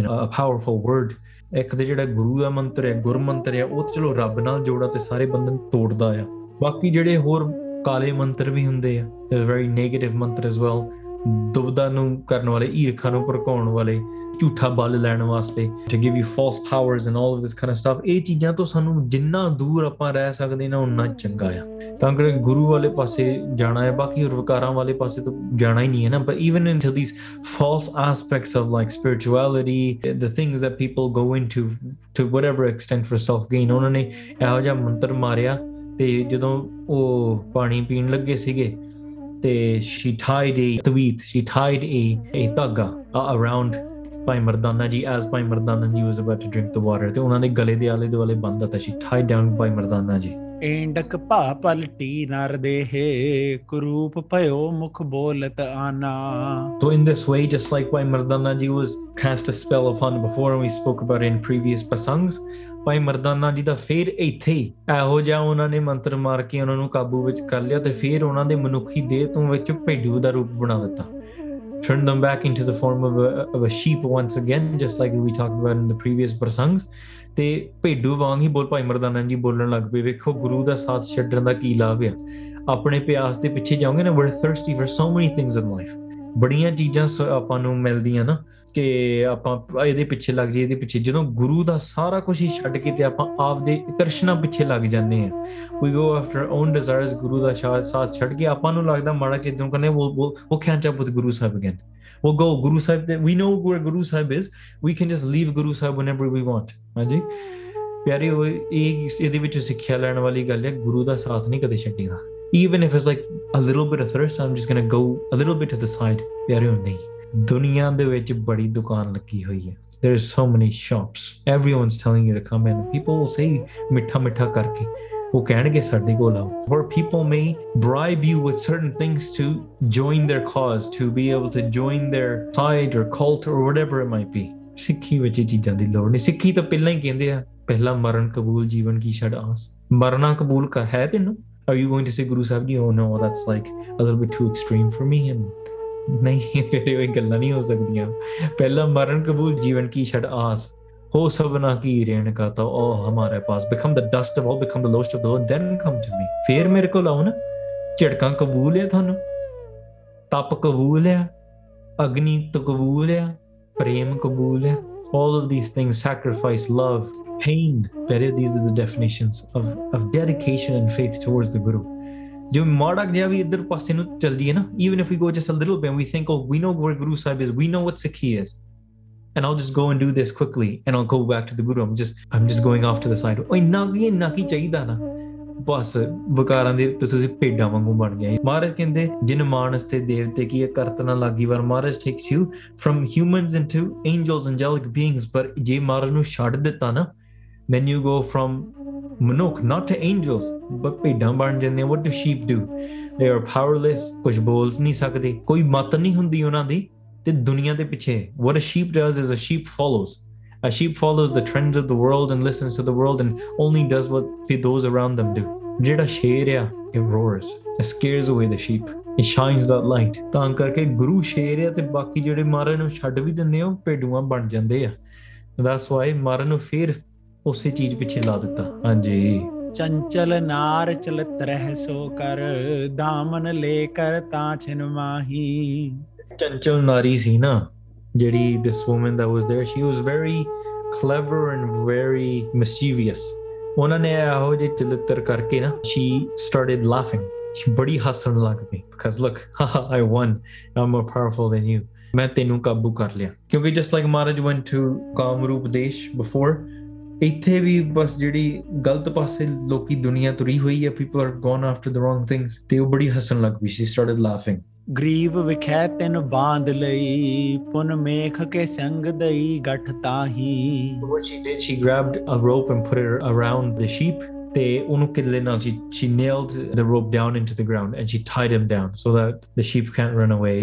you know a powerful word ਇੱਕ ਤੇ ਜਿਹੜਾ ਗੁਰੂ ਦਾ ਮੰਤਰ ਹੈ ਗੁਰਮੰਤਰ ਹੈ ਉਹ ਤੇ ਚਲੋ ਰੱਬ ਨਾਲ ਜੋੜਾ ਤੇ ਸਾਰੇ ਬੰਧਨ ਤੋੜਦਾ ਆ ਬਾਕੀ ਜਿਹੜੇ ਹੋਰ ਕਾਲੇ ਮੰਤਰ ਵੀ ਹੁੰਦੇ ਆ very negative mantra as well ਦੁਬਦਾ ਨੂੰ ਕਰਨ ਵਾਲੇ ਈਰਖਾ ਨੂੰ ਭੜਕਾਉਣ ਵਾਲੇ ਝੂਠਾ ਬਲ ਲੈਣ ਵਾਸਤੇ to give you false powers and all of this kind of stuff ਇਹ ਚੀਜ਼ਾਂ ਤੋਂ ਸਾਨੂੰ ਜਿੰਨਾ ਦੂਰ ਆਪਾਂ ਰਹਿ ਸਕਦੇ ਨਾ ਓਨਾ ਚੰਗਾ ਆ ਤਾਂ ਕਿ ਗੁਰੂ ਵਾਲੇ ਪਾਸੇ ਜਾਣਾ ਹੈ ਬਾਕੀ ਵਿਕਾਰਾਂ ਵਾਲੇ ਪਾਸੇ ਤਾਂ ਜਾਣਾ ਹੀ ਨਹੀਂ ਹੈ ਨਾ but even into these false aspects of like spirituality the things that people go into to whatever extent for self gain ਉਹਨਾਂ ਨੇ ਇਹੋ ਜਿਹਾ ਮੰਤਰ ਮਾਰਿਆ ਤੇ ਜਦੋਂ ਉਹ ਪਾਣੀ ਪੀਣ ਲੱਗੇ ਸੀਗੇ ਤੇ she tied a tweed she tied a a ਧਾਗਾ around Bhai Mardana Ji as Bhai Mardana Ji was about to drink the water ਤੇ ਉਹਨਾਂ ਦੇ ਗਲੇ ਦੇ ਆਲੇ ਦੁਆਲੇ ਬੰਨ੍ਹ ਦਿੱਤਾ she tied down Bhai Mardana Ji ਇੰਡਕ ਭਾ ਪਲਟੀ ਨਰ ਦੇਹੇ ਕਰੂਪ ਭਇਓ ਮੁਖ ਬੋਲਤ ਆਨਾ so in this way just like Bhai Mardana Ji was cast a spell upon before and we spoke about in previous prasangs ਭਾਈ ਮਰਦਾਨਾ ਜੀ ਦਾ ਫਿਰ ਇੱਥੇ ਹੀ ਇਹੋ ਜਿਹਾ ਉਹਨਾਂ ਨੇ ਮੰਤਰ ਮਾਰ ਕੇ ਉਹਨਾਂ ਨੂੰ ਕਾਬੂ ਵਿੱਚ ਕਰ ਲਿਆ ਤੇ ਫਿਰ ਉਹਨਾਂ ਦੇ ਮਨੁੱਖੀ ਦੇਹ ਤੋਂ ਵਿੱਚ ਭੇਡੂ ਦਾ ਰੂਪ ਬਣਾ ਦਿੱਤਾ turn them back into the form of a, of a sheep once again just like we talked about in the previous prasangs ਤੇ ਭੇਡੂ ਵਾਂਗ ਹੀ ਬੋਲ ਭਾਈ ਮਰਦਾਨਾ ਜੀ ਬੋਲਣ ਲੱਗ ਪਏ ਵੇਖੋ ਗੁਰੂ ਦਾ ਸਾਥ ਛੱਡਣ ਦਾ ਕੀ ਲਾਭ ਆ ਆਪਣੇ ਪਿਆਸ ਦੇ ਪਿੱਛੇ ਜਾਓਗੇ ਨਾ we're thirsty for so many things in life ਬੜੀਆਂ ਚੀਜ਼ਾਂ ਆਪਾਂ ਨੂੰ ਮਿਲਦੀਆਂ ਨਾ ਕਿ ਆਪਾਂ ਇਹਦੇ ਪਿੱਛੇ ਲੱਗ ਜਾਈਏ ਇਹਦੇ ਪਿੱਛੇ ਜਦੋਂ ਗੁਰੂ ਦਾ ਸਾਰਾ ਕੁਛ ਹੀ ਛੱਡ ਕੇ ਤੇ ਆਪਾਂ ਆਪਦੇ ਤ੍ਰਿਸ਼ਨਾ ਪਿੱਛੇ ਲੱਗ ਜਾਂਦੇ ਹਾਂ we go after our own desires ਗੁਰੂ ਦਾ ਸਾਥ ਛੱਡ ਕੇ ਆਪਾਂ ਨੂੰ ਲੱਗਦਾ ਮਾੜਾ ਕਿਦੋਂ ਕਰਨੇ ਉਹ ਉਹ catch up with Guru Sahib again we'll go Guru Sahib we know where Guru Sahib is we can just leave Guru Sahib whenever we want ਹਾਂਜੀ ਪਿਆਰੇ ਇਹ ਇਹਦੇ ਵਿੱਚੋਂ ਸਿੱਖਿਆ ਲੈਣ ਵਾਲੀ ਗੱਲ ਹੈ ਗੁਰੂ ਦਾ ਸਾਥ ਨਹੀਂ ਕਦੇ ਛੱਡੀਦਾ even if it's like a little bit of thirst I'm just going to go a little bit to the side ਪਿਆਰੇ ਨਹੀਂ ਦੁਨੀਆ ਦੇ ਵਿੱਚ ਬੜੀ ਦੁਕਾਨ ਲੱਗੀ ਹੋਈ ਹੈ there is so many shops everyone's telling you to come in people will say ਮਿੱਠਾ ਮਿੱਠਾ ਕਰਕੇ ਉਹ ਕਹਿਣਗੇ ਸਾਡੇ ਕੋਲ ਆਓ or people may bribe you with certain things to join their cause to be able to join their side or cult or whatever it might be ਸਿੱਖੀ ਵਿੱਚ ਇਹ ਚੀਜ਼ਾਂ ਦੀ ਲੋੜ ਨਹੀਂ ਸਿੱਖੀ ਤਾਂ ਪਹਿਲਾਂ ਹੀ ਕਹਿੰਦੇ ਆ ਪਹਿਲਾਂ ਮਰਨ ਕਬੂਲ ਜੀਵਨ ਕੀ ਛੱਡ ਆਸ ਮਰਨਾ ਕਬੂਲ ਕਰ ਹੈ ਤੈਨੂੰ are you going to say Guru Sahib oh no that's like a little bit too extreme for me and ਨਹੀਂ ਫਿਰ ਗੱਲਾਂ ਨਹੀਂ ਹੋ ਸਕਦੀਆਂ ਪਹਿਲਾਂ ਮਰਨ ਕਬੂਲ ਜੀਵਨ ਕੀ ਛੱਡ ਆਸ ਹੋ ਸਭਨਾ ਕੀ ਰਹਿਣ ਕਾ ਤਾ ਉਹ ਹਮਾਰੇ ਪਾਸ become the dust of all become the lowest of the low then come to me ਫਿਰ ਮੇਰੇ ਕੋਲ ਆਓ ਨਾ ਝਿੜਕਾਂ ਕਬੂਲ ਹੈ ਤੁਹਾਨੂੰ ਤਪ ਕਬੂਲ ਹੈ ਅਗਨੀ ਤੋਂ ਕਬੂਲ ਹੈ ਪ੍ਰੇਮ ਕਬੂਲ ਹੈ all of these things sacrifice love pain but these are the definitions of of dedication and faith towards the Guru जो माड़ा गया भी इधर पासे नु चल दिए ना even if we go just a little bit and we think oh we know where Guru Sahib is we know what Sikhi is and I'll just go and do this quickly and I'll go back to the Guru I'm just I'm just going off to the side oh inna ki inna ki chahiye da na बस वकारां दे तुसीं भेडां वांगू बन गए। महाराज कहंदे जिन मानस ते देवते की करत ना लागी वार। Maharaj takes you from humans into angels angelic beings. पर जे महाराज नूं छड्ड दित्ता ना then you go from Manukh, not to angels, but भेडां बन जांदे। What do sheep do? They are powerless, कुछ बोल नहीं सकते, कोई मत नहीं हुंदी उन्हां दी ते दुनिया दे पिछे। What a sheep does is a sheep follows. A sheep follows the trends of the world and listens to the world and only does what those around them do. Jehda sher ya, it roars. It scares away the sheep. It shines that light. तां करके गुरु शेर या ते बाकी जेहड़े मारे नूं छड्ड वी दिंदे ओ भेडूआं बन जांदे आ। That's why मारे नूं फेर उसे चीज पिछे ला दिता। हाँ जी। चंचल नार चलत रह सो कर दामन लेकर ताछिन माही। चंचल नारी सी ना जेड़ी, this woman that was there, she was very clever and very mischievous. उन्होंने आहो जे चलतर करके ना, she started laughing. She बड़ी हसन लग गई, because look, I won. I'm more powerful than you. मैं तेनू काबू कर लिया। क्योंकि just like Maharaj went to Kamrup Desh before, ਇੱਥੇ ਵੀ ਬਸ ਜਿਹੜੀ ਗਲਤ ਪਾਸੇ ਲੋਕੀ ਦੁਨੀਆ ਤੁਰੀ ਹੋਈ ਹੈ, people are gone after the wrong things, ਤੇ ਉਹ ਬੜੀ ਹੱਸਣ ਲੱਗ ਪਈ। She started laughing. ਗਰੀਬ ਵਿਖੇ ਤੈਨੂੰ ਬਾਂਧ ਲਈ ਪੁਨ ਮੇਖ ਕੇ ਸੰਗ ਦਈ ਗੱਠ ਤਾਹੀ। What she did, she grabbed a rope and put it around the sheep. ਤੇ ਉਹਨੂੰ ਕਿੱਲੇ ਨਾਲ she she nailed the rope down into the ground and she tied him down so that the sheep can't run away.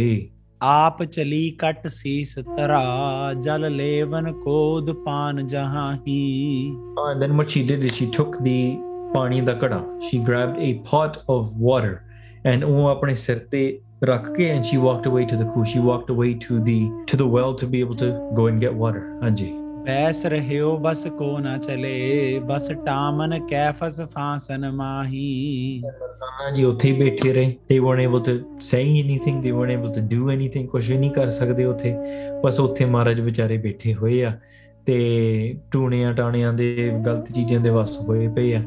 आप चली cut सीस तरा जल लेवन कोद पान जहां ही। And then what she did is she took the पानी दा कड़ा, she grabbed a pot of water and वो अपने सिर ते रख के and she walked away to the kuh, she walked away to the to the well to be able to go and get water. हाँ जी। बैस रहे हो बस को ना चले बस टामन कैफस फासन माही। मर्दाना जी उथे बैठे रहे। They weren't able to say anything, they weren't able to do anything, कुछ भी नहीं कर ਸਕਦੇ ਉਥੇ। ਬਸ ਉਥੇ ਮਹਾਰਾਜ ਵਿਚਾਰੇ ਬੈਠੇ ਹੋਏ ਆ ਤੇ ਟੂਣਿਆਂ ਟਾਣਿਆਂ ਦੇ ਗਲਤ ਚੀਜ਼ਾਂ ਦੇ ਵਸ ਹੋਏ ਪਏ ਆ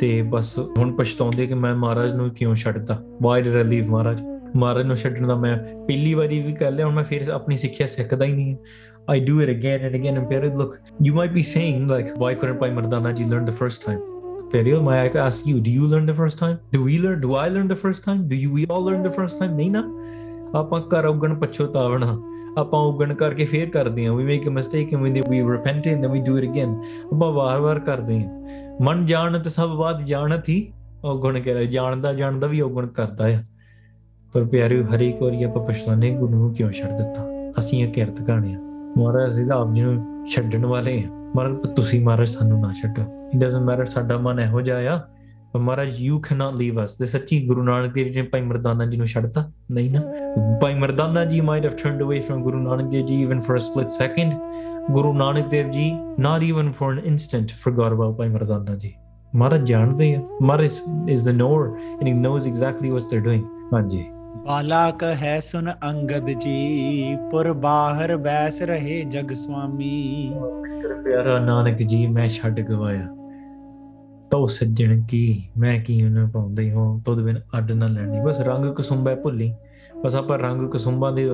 ਤੇ ਬਸ ਹੁਣ ਪਛਤਾਉਂਦੇ ਕਿ ਮੈਂ ਮਹਾਰਾਜ ਨੂੰ ਕਿਉਂ ਛੱਡਤਾ। Why did I leave ਮਹਾਰਾਜ? ਮਹਾਰਾਜ ਨੂੰ ਛੱਡਣ ਦਾ ਮੈਂ ਪਹਿਲੀ ਵਾਰੀ ਵੀ ਕਰ ਲਿਆ, ਹੁਣ ਮੈਂ ਫਿਰ ਆਪਣੀ ਸਿੱਖਿਆ ਸਿੱਖਦਾ ਹੀ ਨਹੀਂ। I do it again and again. And Perid, look, you might be saying like, why couldn't Bhai Mardana Ji learn the first time? Perid, may I ask you, do you learn the first time? Do we learn? Do I learn the first time? Do you, we all learn the first time? No, na. Apan kar ugan pachhotavna. Apan ugan karke fir karde hain. We make a mistake and we we repent it and then we do it again. Apan var var karde hain. Man jaanat sab baat jaanat hi. Ugan keh raha hai. Jaanda jaanda bhi ugan karta hai. Par pyare har ek aur ye apan pashtane guru nu kyon chhad ditta? Assi eh kird karne hain. ਮਹਾਰਾਜ ਅਸੀਂ ਤਾਂ ਆਪ ਜੀ ਨੂੰ ਛੱਡਣ ਵਾਲੇ ਹਾਂ। ਮਹਾਰਾਜ ਤੁਸੀਂ ਮਹਾਰਾਜ ਸਾਨੂੰ ਨਾ ਛੱਡੋ। It doesn't matter ਸਾਡਾ ਮਨ ਇਹੋ ਜਿਹਾ ਆ। ਮਹਾਰਾਜ you cannot leave us। ਤੇ ਸੱਚੀ ਗੁਰੂ ਨਾਨਕ ਦੇਵ ਜੀ ਨੇ ਭਾਈ ਮਰਦਾਨਾ ਜੀ ਨੂੰ ਛੱਡਤਾ ਨਹੀਂ ਨਾ। ਭਾਈ ਮਰਦਾਨਾ ਜੀ might have turned away from Guru Nanak Dev Ji even for a split second. Guru Nanak Dev Ji not even for an instant forgot about ਭਾਈ ਮਰਦਾਨਾ ਜੀ। ਮਹਾਰਾਜ ਜਾਣਦੇ ਆ। ਮਹਾਰਾਜ is the knower and he knows exactly what they're doing। ਹਾਂਜੀ। बाला कहे सुन अंगद जी पुर बाहर बैस रहे जग स्वामी। प्यारा नानक जी मैं छड गवाया तो सज्जन की मैं की उन्हें पाउंदे हो तो बिन अड ना लैंदी। बस रंग कसुंबा भुली। बस आप रंग कसुंबा दे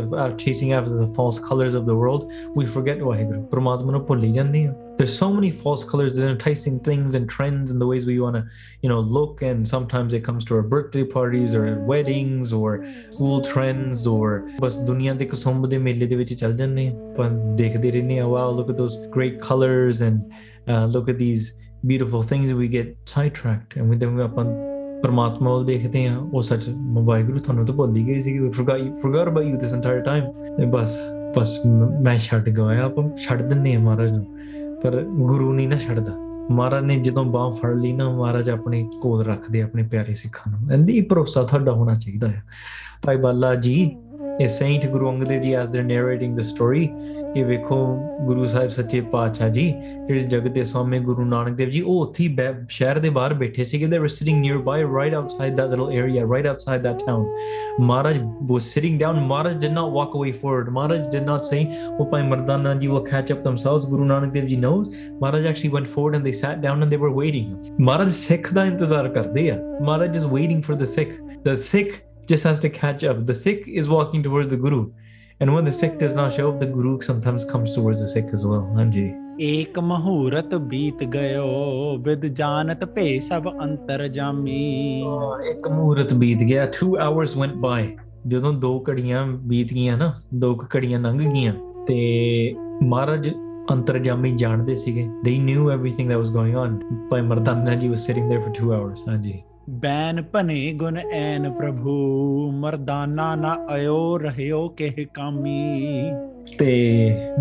chasing after the false colors of the world we forget Waheguru परमात्मा ਨੂੰ ਭੁੱਲੀ ਜਾਂਦੇ ਆ। There's so many false colors and enticing things and trends and the ways we want to, you know, look. And sometimes it comes to our birthday parties or weddings or school trends or just duniya de kusumb de mele de vich chal janne par dekhde rehne a wow look at those great colors and uh, look at these beautiful things and we get sidetracked and we then we apan परमात्मा वाल देखते हैं। वो सच mobile गुरु थानू तो भुल ही गई सी। forgot about you this entire time। बस बस मैं छड्ड गया। आप छड्ड दिंदे आ महाराज नू पर गुरु नहीं ना छड्डदा। महाराज ने ਜਦੋਂ ਬਾਹ ਫੜ ਲਈ ਨਾ ਮਹਾਰਾਜ ਆਪਣੇ ਕੋਲ ਰੱਖਦੇ ਆਪਣੇ ਪਿਆਰੇ ਸਿੱਖਾਂ ਨੂੰ। ਇਹਦੀ ਭਰੋਸਾ ਤੁਹਾਡਾ ਹੋਣਾ ਚਾਹੀਦਾ ਹੈ। ਭਾਈ ਬਾਲਾ ਜੀ ਇਹ Saint Guru Angad Dev G S ਦੇ ਨੈਰੇਟਿੰਗ ਦ ਸਟੋਰੀ ਕਿ ਵੇਖੋ ਗੁਰੂ ਸਾਹਿਬ ਸੱਚੇ ਪਾਤਸ਼ਾਹ ਜੀ ਜਿਹੜੇ ਜਗਤ ਦੇ ਸਵਾਮੀ ਗੁਰੂ ਨਾਨਕ ਦੇਵ ਜੀ ਉਹ ਉੱਥੇ ਸ਼ਹਿਰ ਦੇ ਬਾਹਰ ਬੈਠੇ ਸੀਗੇ। They were sitting near by right outside that little area right outside that town. Maharaj was sitting down. Maharaj did not walk away forward. Maharaj did ਨਾਟ ਸੇ ਉਹ Bhai Mardana ji will catch up themselves. Guru Nanak Dev ji knows. Maharaj actually went forward and they sat down and they were waiting. Maharaj ਸਿੱਖ ਦਾ ਇੰਤਜ਼ਾਰ ਕਰਦੇ ਆ। Maharaj is waiting for the Sikh. The Sikh just has to catch up. The Sikh is walking towards the Guru. And when the Sikh does not show up, the Guru sometimes comes towards the Sikh as well. Anji. एक मुहूर्त बीत गयो बिद जानत पे सब अंतर Jami. oh, एक मुहूर्त बीत गया, two hours went by। ਜਦੋਂ ਦੋ ਘੜੀਆਂ ਬੀਤ ਗਈਆਂ ਨਾ, ਦੋ ਘੜੀਆਂ ਲੰਘ ਗਈਆਂ ਤੇ ਮਹਾਰਾਜ ਅੰਤਰਜਾਮੀ ਜਾਣਦੇ ਸੀਗੇ। They knew everything that was going on। ਭਾਈ ਮਰਦਾਨਾ ਜੀ was sitting there for two hours। ਹਾਂਜੀ। बैन पने गुण ऐन प्रभु मर्दाना ना आयो रहियो केह कामी। ते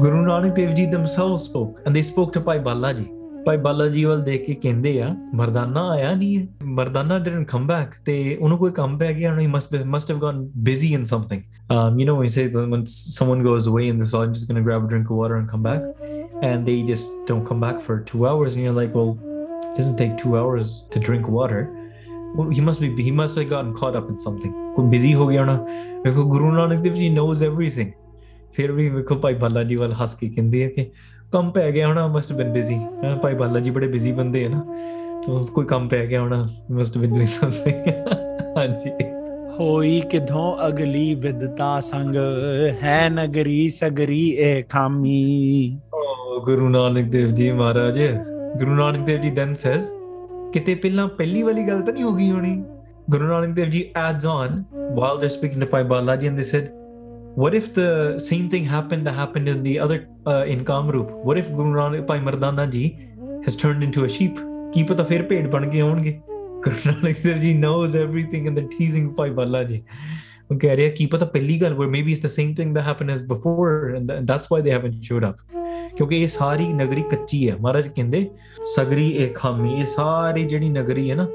गुरु नानक देव जी themselves spoke and they spoke to Pai Bala Ji। Pai Bala Ji ਵੱਲ ਦੇਖ ਕੇ ਕਹਿੰਦੇ ਆ ਮਰਦਾਨਾ ਆਇਆ ਨਹੀਂ ਹੈ, ਮਰਦਾਨਾ didn't come back। ਤੇ ਉਹਨੂੰ ਕੋਈ ਕੰਮ ਪੈ ਗਿਆ, he must must have gotten busy in something। Um, you know when you say that when someone goes away and this, I'm just going to grab a drink of water and come back, and they just don't come back for two hours and you're like, well, it doesn't take two hours to drink water। He must be, he must have gotten caught up in something। कोई busy हो गया ना। देखो गुरु नानक देव जी knows everything। फिर भी देखो भाई बाला जी वाल हंस के कहते हैं कि कम पै गया होना, must have been busy। भाई बाला जी बड़े busy बंदे हैं ना, तो कोई कम पै गया होना, must have been doing something। हाँ जी। होई किधों अगली विदता संग है नगरी सगरी ए खामी। ओ गुरु नानक देव जी महाराज, गुरु नानक देव जी then says, ਕਿਤੇ ਪਹਿਲਾਂ ਪਹਿਲੀ ਵਾਲੀ ਗੱਲ ਤਾਂ ਨਹੀਂ ਹੋ ਗਈ ਹੋਣੀ। ਗੁਰੂ ਨਾਨਕ ਦੇਵ ਜੀ adds on while they're speaking to Pai Bala Ji and they said, what if the same thing happened that happened in the other uh, in Kamrup? What if Guru Nanak Bhai Mardana Ji has turned into a sheep? ਕੀ ਪਤਾ ਫਿਰ ਭੇਡ ਬਣ ਕੇ ਆਉਣਗੇ। ਗੁਰੂ ਨਾਨਕ ਦੇਵ ਜੀ knows everything and they're teasing Pai Bala Ji। ਉਹ ਕਹਿ ਰਿਹਾ ਕੀ ਪਤਾ ਪਹਿਲੀ ਗੱਲ, where maybe it's the same thing that happened as before and th- that's why they haven't showed up। ਕਿਉਂਕਿ ਇਹ ਸਾਰੀ ਨਗਰੀ ਕੱਚੀ ਹੈ। ਮਹਾਰਾਜ ਕਹਿੰਦੇ ਸਗਰੀ ਇਹ ਖਾਮੀ, ਇਹ ਸਾਰੀ ਜਿਹੜੀ ਨਗਰੀ ਹੈ ਨਾ,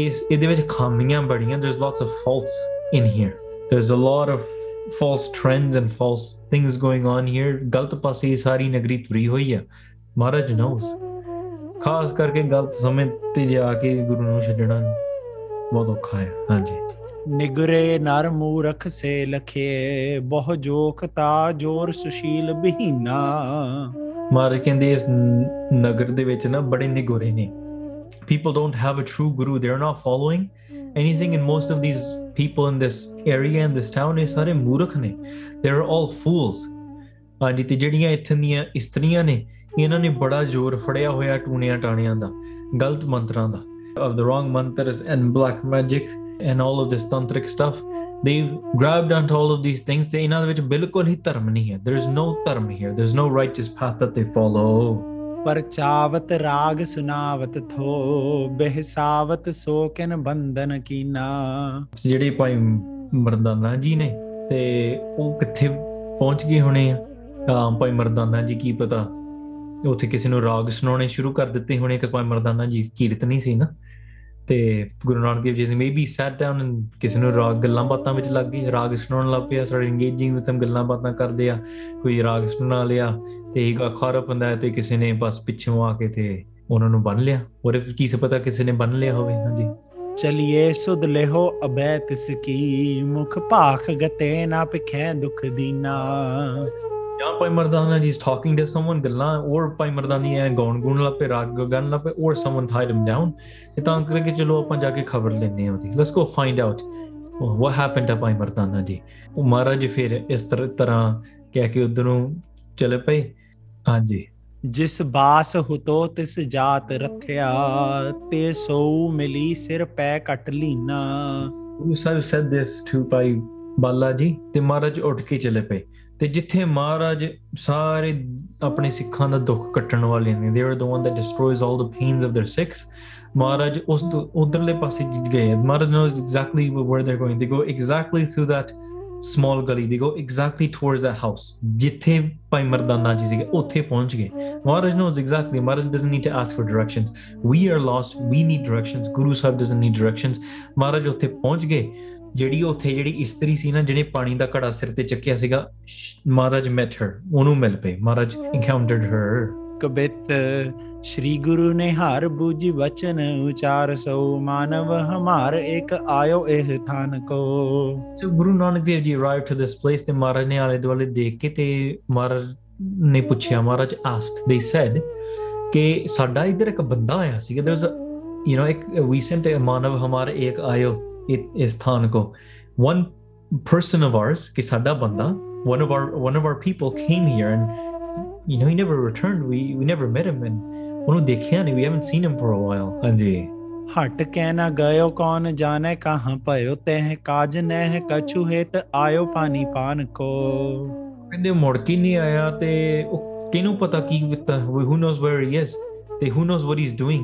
ਇਸ ਇਹਦੇ ਵਿੱਚ ਖਾਮੀਆਂ ਬੜੀਆਂ। there's lots of faults in here, there's a lot of false trends and false things going on here। ਗਲਤ ਪਾਸੇ ਇਹ ਸਾਰੀ ਨਗਰੀ ਤੁਰੀ ਹੋਈ ਹੈ। ਮਹਾਰਾਜ knows, ਖਾਸ ਕਰਕੇ ਗਲਤ ਸਮੇਂ ਤੇ ਜਾ ਕੇ ਗੁਰੂ ਨੂੰ ਛੱਡਣਾ ਬਹੁਤ ਔਖਾ ਹੈ। ਹਾਂਜੀ। ਨਿਗਰੇ ਨਰ ਮੂਰਖ ਸੇ ਲਖੇ ਬਹੁ ਜੋਖ ਤਾ ਜੋਰ ਸੁਸ਼ੀਲ ਬਹੀਨਾ। ਮਹਾਰਾਜ ਕਹਿੰਦੇ ਇਸ ਨਗਰ ਦੇ ਵਿੱਚ ਨਾ ਬੜੇ ਨਿਗੋਰੇ ਨੇ। People don't have a true guru, they're not following anything, and most of these people in this area, in this town, ਇਹ ਸਾਰੇ ਮੂਰਖ ਨੇ। They're all fools। ਹਾਂਜੀ। ਤੇ ਜਿਹੜੀਆਂ ਇੱਥੋਂ ਦੀਆਂ ਇਸਤਰੀਆਂ ਨੇ, ਇਹਨਾਂ ਨੇ ਬੜਾ ਜ਼ੋਰ ਫੜਿਆ ਹੋਇਆ ਟੂਣਿਆਂ ਟਾਣਿਆਂ ਦਾ, ਗਲਤ ਮੰਤਰਾਂ ਦਾ, of the wrong mantras and black magic and all of this tantric stuff। They've grabbed onto all of these things। They inna vich bilkul hi dharm nahi hai, there is no dharm here, there is no righteous path that they follow। परचावत राग सुनावत थो बेहसावत सो किन बंधन कीना। ਜਿਹੜੇ ਭਾਈ ਮਰਦਾਨਾ ਜੀ ਨੇ ਤੇ ਉਹ ਕਿੱਥੇ ਪਹੁੰਚ ਗਏ ਹੋਣੇ ਆ। ਤਾਂ ਭਾਈ ਮਰਦਾਨਾ ਜੀ ਕੀ ਪਤਾ ਉੱਥੇ ਕਿਸੇ ਨੂੰ ਰਾਗ ਸੁਣਾਉਣੇ ਸ਼ੁਰੂ ਕਰ ਦਿੱਤੇ ਹੋਣੇ, ਕਿ ਭਾਈ ਮਰਦਾਨਾ ਜੀ ਕੀਰਤਨੀ ਸੀ ਨਾ। ਤੇ ਗੁਰੂ ਨਾਨਕ ਦੇਵ ਜੀ ਮੇਬੀ ਸੈਟ ਡਾਊਨ, ਕਿਸੇ ਨੂੰ ਰਾਗ ਗੱਲਾਂ ਬਾਤਾਂ ਵਿੱਚ ਲੱਗ ਗਈ, ਰਾਗ ਸੁਣਾਉਣ ਲੱਗ ਪਿਆ, ਸਾਰੇ ਇੰਗੇਜਿੰਗ ਵਿਦ ਸਮ ਗੱਲਾਂ ਬਾਤਾਂ ਕਰਦੇ ਆ। ਕੋਈ ਰਾਗ ਸੁਣਾ ਲਿਆ ਤੇ ਇਹ ਖਾਰਾ ਪੰਦਾ, ਤੇ ਕਿਸੇ ਨੇ ਬਸ ਪਿੱਛੋਂ ਆ ਕੇ ਤੇ ਉਹਨਾਂ ਨੂੰ ਬੰਨ ਲਿਆ। ਔਰ ਕੀ ਪਤਾ ਕਿਸੇ ਨੇ ਬੰਨ ਲਿਆ ਹੋਵੇ। ਹਾਂਜੀ। ਚਲੀਏ ਸੁਧ ਲਿਹੋ ਅਬੈ ਤਿਸ ਕੀ ਮੁਖ ਭਾਖ ਗਤੇ ਨਾ ਭਿਖੈ ਦੁਖ ਦੀਨਾ। ਜਾਂ ਭਾਈ ਮਰਦਾਨਾ ਜੀ ਟਾਕਿੰਗ ਟੂ ਸਮਵਨ ਗੱਲਾਂ, ਔਰ ਭਾਈ ਮਰਦਾਨੀ ਐ ਗਾਉਣ ਗੂਣ ਲੱਗ ਪਏ, ਰਾਗ ਗਾਉਣ ਲੱਗ ਪਏ, ਔਰ ਸਮਵਨ tied him down। ਤੇ ਤਾਂ ਕਰਕੇ ਚਲੋ ਆਪਾਂ ਜਾ ਕੇ ਖਬਰ ਲੈਂਦੇ ਹਾਂ ਉਹਦੀ। Let's go find out what happened to Bhai Mardana ਜੀ। ਉਹ ਮਹਾਰਾਜ ਫਿਰ ਇਸ ਤਰ੍ਹਾਂ ਕਹਿ ਕੇ ਉੱਧਰੋਂ ਚਲੇ ਪਏ। ਹਾਂਜੀ। ਜਿਸ ਬਾਸ ਹੁਤੋ ਤਿਸ ਜਾਤ ਰੱਥਿਆ ਤੇ ਸੋ ਮਿਲੀ ਸਿਰ ਪੈ ਕੱਟ ਲੀਨਾ। Guru Sahib sad this to Bhai Bala ji. ਤੇ ਮਹਾਰਾਜ ਉੱਠ ਕੇ ਚਲੇ ਪਏ। ਤੇ ਜਿੱਥੇ ਮਹਾਰਾਜ ਸਾਰੇ ਆਪਣੇ ਸਿੱਖਾਂ ਦਾ ਦੁੱਖ ਕੱਟਣ ਵਾਲੇ ਨੇ, they are the one that destroys all the pains of their Sikhs, ਮਹਾਰਾਜ ਉਸ ਉਧਰਲੇ ਪਾਸੇ ਗਏ। ਮਹਾਰਾਜ knows exactly where they're going, they go exactly through that small gully, they go exactly towards that house ਜਿੱਥੇ ਭਾਈ ਮਰਦਾਨਾ ਜੀ ਸੀਗੇ ਉੱਥੇ ਪਹੁੰਚ ਗਏ। ਮਹਾਰਾਜ knows exactly, Maharaj doesn't need to ask for directions, we are lost, we need directions, Guru Sahib doesn't need directions। ਮਹਾਰਾਜ ਉੱਥੇ ਪਹੁੰਚ ਗਏ। ਜਿਹੜੀ ਉੱਥੇ ਜਿਹੜੀ ਇਸਤਰੀ ਸੀ ਨਾ, ਜਿਹਨੇ ਪਾਣੀ ਦਾ ਘੜਾ ਸਿਰ ਤੇ ਚੱਕਿਆ ਸੀਗਾ, ਮਹਾਰਾਜ met her, ਉਹਨੂੰ ਮਿਲ ਪਏ। ਮਹਾਰਾਜ encountered her। ਕਬਿਤ ਸ਼੍ਰੀ ਗੁਰੂ ਨੇ ਹਰ ਬੂਝੀ ਵਚਨ ਉਚਾਰ ਸੋ ਮਾਨਵ ਹਮਾਰ ਇੱਕ ਆਇਓ ਇਹ ਥਾਨ ਕੋ। ਸੋ ਗੁਰੂ ਨਾਨਕ ਦੇਵ ਜੀ arrived to this place ਤੇ ਮਹਾਰਾਜ ਨੇ ਆਲੇ ਦੁਆਲੇ ਦੇਖ ਕੇ ਤੇ ਮਹਾਰਾਜ ਨੇ ਪੁੱਛਿਆ, ਮਹਾਰਾਜ asked, they said ਕਿ ਸਾਡਾ ਇੱਧਰ ਇੱਕ ਬੰਦਾ ਆਇਆ ਸੀਗਾ, there was a, you know, ਇੱਕ we sent a ਮਾਨਵ ਹਮਾਰ ਇੱਕ ਆਇਓ ਇਸ ਥਾਨ ਕੋ। one person of ours, ਕਿ ਸਾਡਾ ਬੰਦਾ, one of our one of our people came here and you know, he never returned. We we never met him, and we haven't seen him for a while. Anji. हट के ना गयो कौन जाने कहाँ पयो ते हैं काज न है कछु हेत आयो पानी पान को ਕਹਿੰਦੇ ਮੁੜ ਕੇ ਨਹੀਂ ਆਇਆ ਤੇ ਉਹ ਕਿਹਨੂੰ ਪਤਾ ਕੀ ਕੀਤਾ who knows where he is ਤੇ who knows what he's doing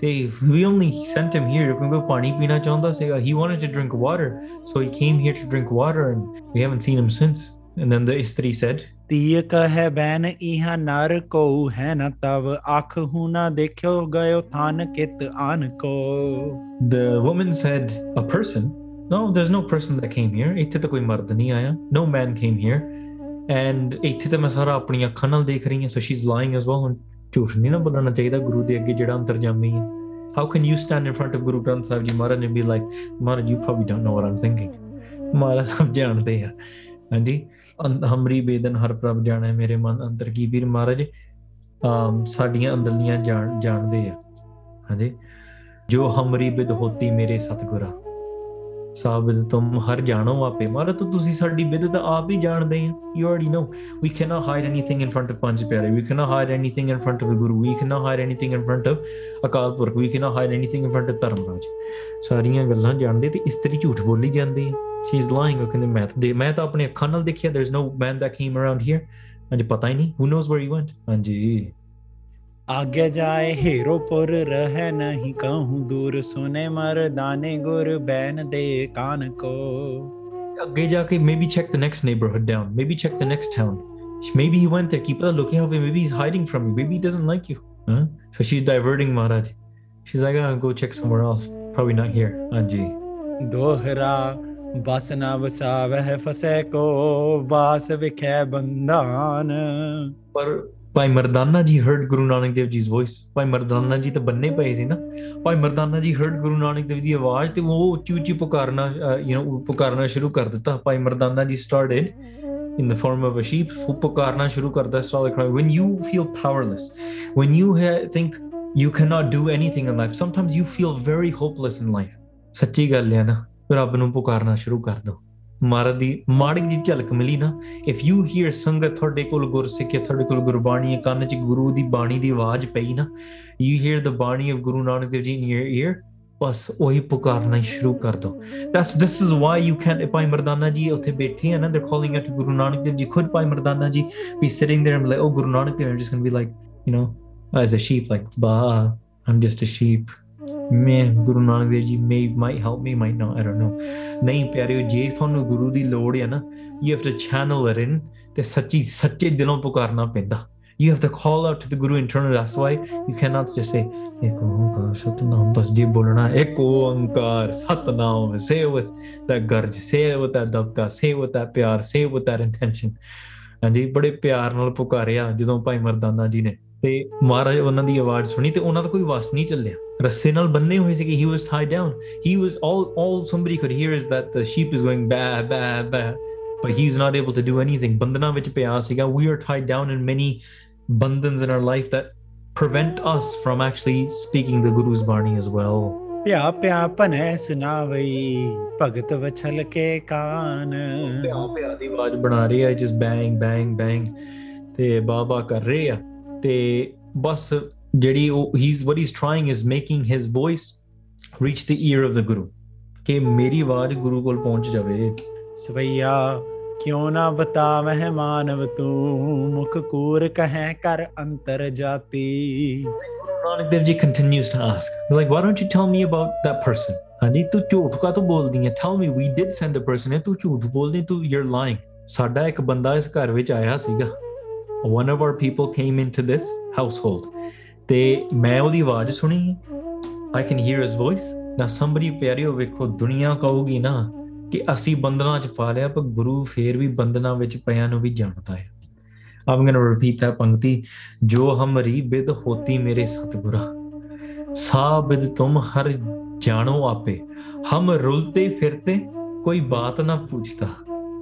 ਤੇ we only sent him here ਕਿਉਂਕਿ ਉਹ ਪਾਣੀ ਪੀਣਾ ਚਾਹੁੰਦਾ ਸੀਗਾ he wanted to drink water so he came here to drink water and we haven't seen him since and then the Istri said तीय कहे ban इहा नर को है न तब आँख हुना देखो गयो थान कित आन को The woman said a person no there's no person that came here ਇੱਥੇ ਤਾਂ ਕੋਈ ਮਰਦ ਨਹੀਂ ਆਇਆ no man came here and ਇੱਥੇ ਤਾਂ ਮੈਂ ਸਾਰਾ ਆਪਣੀਆਂ ਅੱਖਾਂ ਨਾਲ ਦੇਖ ਰਹੀ ਹਾਂ so she's lying as well ਝੂਠ ਨਹੀਂ ਨਾ ਬੋਲਣਾ ਚਾਹੀਦਾ ਗੁਰੂ ਦੇ ਅੱਗੇ ਜਿਹੜਾ ਅੰਤਰਜਾਮੀ ਹੈ how can you stand in front of Guru Granth Sahib Ji Maharaj and be like Maharaj you probably don't know what I'm thinking Maharaj ਸਭ ਜਾਣਦੇ ਆ ਹਾਂਜੀ ਹਮਰੀ ਬੇਦਨ ਹਰ ਪ੍ਰਭ ਜਾਣਾ ਮੇਰੇ ਮਨ ਅੰਦਰ ਕੀ ਵੀਰ ਮਹਾਰਾਜ ਸਾਡੀਆਂ ਅੰਦਰਲੀਆਂ ਜਾਣ ਜਾਣਦੇ ਆ ਹਾਂਜੀ ਜੋ ਹਮਰੀ ਬਿਦ ਹੋਤੀ ਮੇਰੇ ਸਤਿਗੁਰਾ ਸਾਬਿਦ ਤੁਮ ਹਰ ਜਾਣੋ ਆਪੇ ਮਹਾਰਾਜ ਤਾਂ ਤੁਸੀਂ ਸਾਡੀ ਬਿਦ ਤਾਂ ਆਪ ਹੀ ਜਾਣਦੇ ਆ you already know we can not hide anything in front of Panj Pyare we can not hide anything in front of Guru we can not hide anything in front of Akal Purakh we can not hide anything in front of Dharam Raj ਸਾਰੀਆਂ ਗੱਲਾਂ ਜਾਣਦੇ ਤੇ ਇਸਤਰੀ ਝੂਠ ਬੋਲੀ ਜਾਂਦੀ ਹੈ She's lying. Okay, the math. The math. अपने अखां नाल देखिया. There's no man that came around here. अंजी पता ही नहीं. Who knows where he went? अंजी. आगे जाए हेरो पर रहे नहीं कहूँ दूर सुने मर्दाने गुर बैन दे कान को. आगे जाके maybe check the next neighborhood down. Maybe check the next town. Maybe he went there. Keep on looking out for him. Maybe he's hiding from you. Maybe he doesn't like you. Huh? So she's diverting Maharaj. She's like, I'll go check somewhere else. Probably not here. अंजी. दोहरा बस ना बसा वह फसे को बास विखे बंधन पर भाई मर्दाना जी heard Guru Nanak Dev Ji's voice भाई मर्दाना जी तो बनने पए सी ना भाई मर्दाना जी heard Guru Nanak Dev जी आवाज ते वो ਉੱਚੀ ਉੱਚੀ पुकारना you know पुकारना शुरू कर देता भाई मर्दाना जी started in the form of a sheep वो पुकारना शुरू कर देता when you feel powerless when you think you cannot do anything in life sometimes you feel very hopeless in life सच्ची गल है ना ਰੱਬ ਨੂੰ ਪੁਕਾਰਨਾ ਸ਼ੁਰੂ ਕਰ ਦੋ ਮਹਾਰਾਜ ਦੀ ਮਾੜੀ ਜਿਹੀ ਝਲਕ ਮਿਲੀ ਨਾ ਇਫ ਯੂ ਹੀਅਰ ਸੰਗਤ ਤੁਹਾਡੇ ਕੋਲ ਗੁਰਸਿੱਖ ਤੁਹਾਡੇ ਕੋਲ ਗੁਰਬਾਣੀ ਕੰਨ 'ਚ ਗੁਰੂ ਦੀ ਬਾਣੀ ਦੀ ਆਵਾਜ਼ ਪਈ ਨਾ ਯੂ ਹੀਅਰ ਦ ਬਾਣੀ ਆਫ ਗੁਰੂ ਨਾਨਕ ਦੇਵ ਜੀ ਇਨ ਯੂਰ ਈਅਰ ਬਸ ਉਹੀ ਪੁਕਾਰਨਾ ਸ਼ੁਰੂ ਕਰ ਦੋ that's this is why you can Bhai Mardana ji ਉੱਥੇ ਬੈਠੇ ਆ ਨਾ ਦੇ ਕਾਲਿੰਗ ਟੂ ਗੁਰੂ ਨਾਨਕ ਦੇਵ ਜੀ ਖੁਦ ਭਾਈ ਮਰਦਾਨਾ ਜੀ ਵੀ sitting there like oh Guru Nanak Dev just can be like you know as a sheep like ਬਾ ਆਮ ਜਸਟ ਅ ਸ਼ੀਪ ਮੈਂ ਗੁਰੂ Nanak Dev ji may might help me might not I don't know ਨਹੀਂ ਪਿਆਰਿਓ ਜੇ ਤੁਹਾਨੂੰ ਗੁਰੂ ਦੀ ਲੋੜ ਹੈ ਨਾ you have to channel it in ਤੇ ਸੱਚੀ ਸੱਚੇ ਦਿਲੋਂ ਪੁਕਾਰਨਾ ਪੈਂਦਾ you have to call out to the Guru internal that's why you can not just say Ik Onkar Satnam ਬਸ ਜੀ ਬੋਲਣਾ Ik Onkar Satnam say with that garaj say with that dabka say with that pyaar say with that intention ਹਾਂਜੀ ਬੜੇ ਪਿਆਰ ਨਾਲ ਪੁਕਾਰਿਆ ਜਦੋਂ ਭਾਈ ਮਰਦਾਨਾ ਜੀ ਨੇ ਤੇ ਮਹਾਰਾਜ ਉਹਨਾਂ ਦੀ ਆਵਾਜ਼ ਸੁਣੀ ਤੇ ਉਹਨਾਂ ਦਾ ਕੋਈ ਵਸ ਨਹੀਂ ਚੱਲਿਆ ਰੱਸੇ ਨਾਲ ਬੰਨੇ ਹੋਏ ਸੀਗੇ he was tied down he was all all somebody could hear is that the sheep is going ਬਾ ਬਾ ਬਾ but he is not able to do anything ਬੰਧਨਾਂ ਵਿੱਚ ਪਿਆ ਸੀਗਾ we are tied down in many ਬੰਧਨਸ in our life that prevent us from actually speaking the ਗੁਰੂਜ਼ bani as well ਪਿਆ ਪਿਆ ਭਨੈ ਸੁਨਾਵਈ ਭਗਤ ਵਛਲ ਕੇ ਕਾਨ ਪਿਆ ਪਿਆ ਦੀ ਆਵਾਜ਼ ਬਣਾ ਰਹੀ ਹੈ ਜਸਟ ਬੈਂਗ ਬੈਂਗ ਬੈਂਗ ਤੇ ਬਾਬਾ ਕਰ ਰਹੇ ਆ ਤੇ ਬਸ ਜਿਹੜੀ ਉਹ he's what he's trying is making his voice reach the ear of the ਗੁਰੂ ਕਿ ਮੇਰੀ ਆਵਾਜ਼ ਗੁਰੂ ਕੋਲ ਪਹੁੰਚ ਜਾਵੇ ਸਵਈਆ ਕਿਉਂ ਨਾ ਬਤਾਵਹਿ ਮਾਨਵ ਤੂੰ ਮੁਖ ਕੂਰ ਕਹਿ ਕਰ ਅੰਤਰ ਜਾਤੀ Nanak Dev ji continues to ask like why don't you tell me about that person ਹਾਂਜੀ ਤੂੰ ਝੂਠ ਕਾਹਤੋਂ ਬੋਲਦੀ ਹੈ tell me we did send a person ਤੂੰ ਝੂਠ ਬੋਲਦੀ ਤੂੰ ਯੂਅਰ ਲਾਇੰਗ ਸਾਡਾ ਇੱਕ ਬੰਦਾ ਇਸ ਘਰ ਵਿੱਚ ਆਇਆ ਸੀਗਾ one of our people came into this household te main odi awaaz suni I can hear his voice now somebody pyareo vekho duniya kahoogi na ki assi bandhana ch pa liya par guru pher bhi bandhana vich paya nu bhi jaanda hai I'm going to repeat that pankti jo hamari bid hoti mere satgura sabid tum har jano ape hum rulte firte koi baat na puchta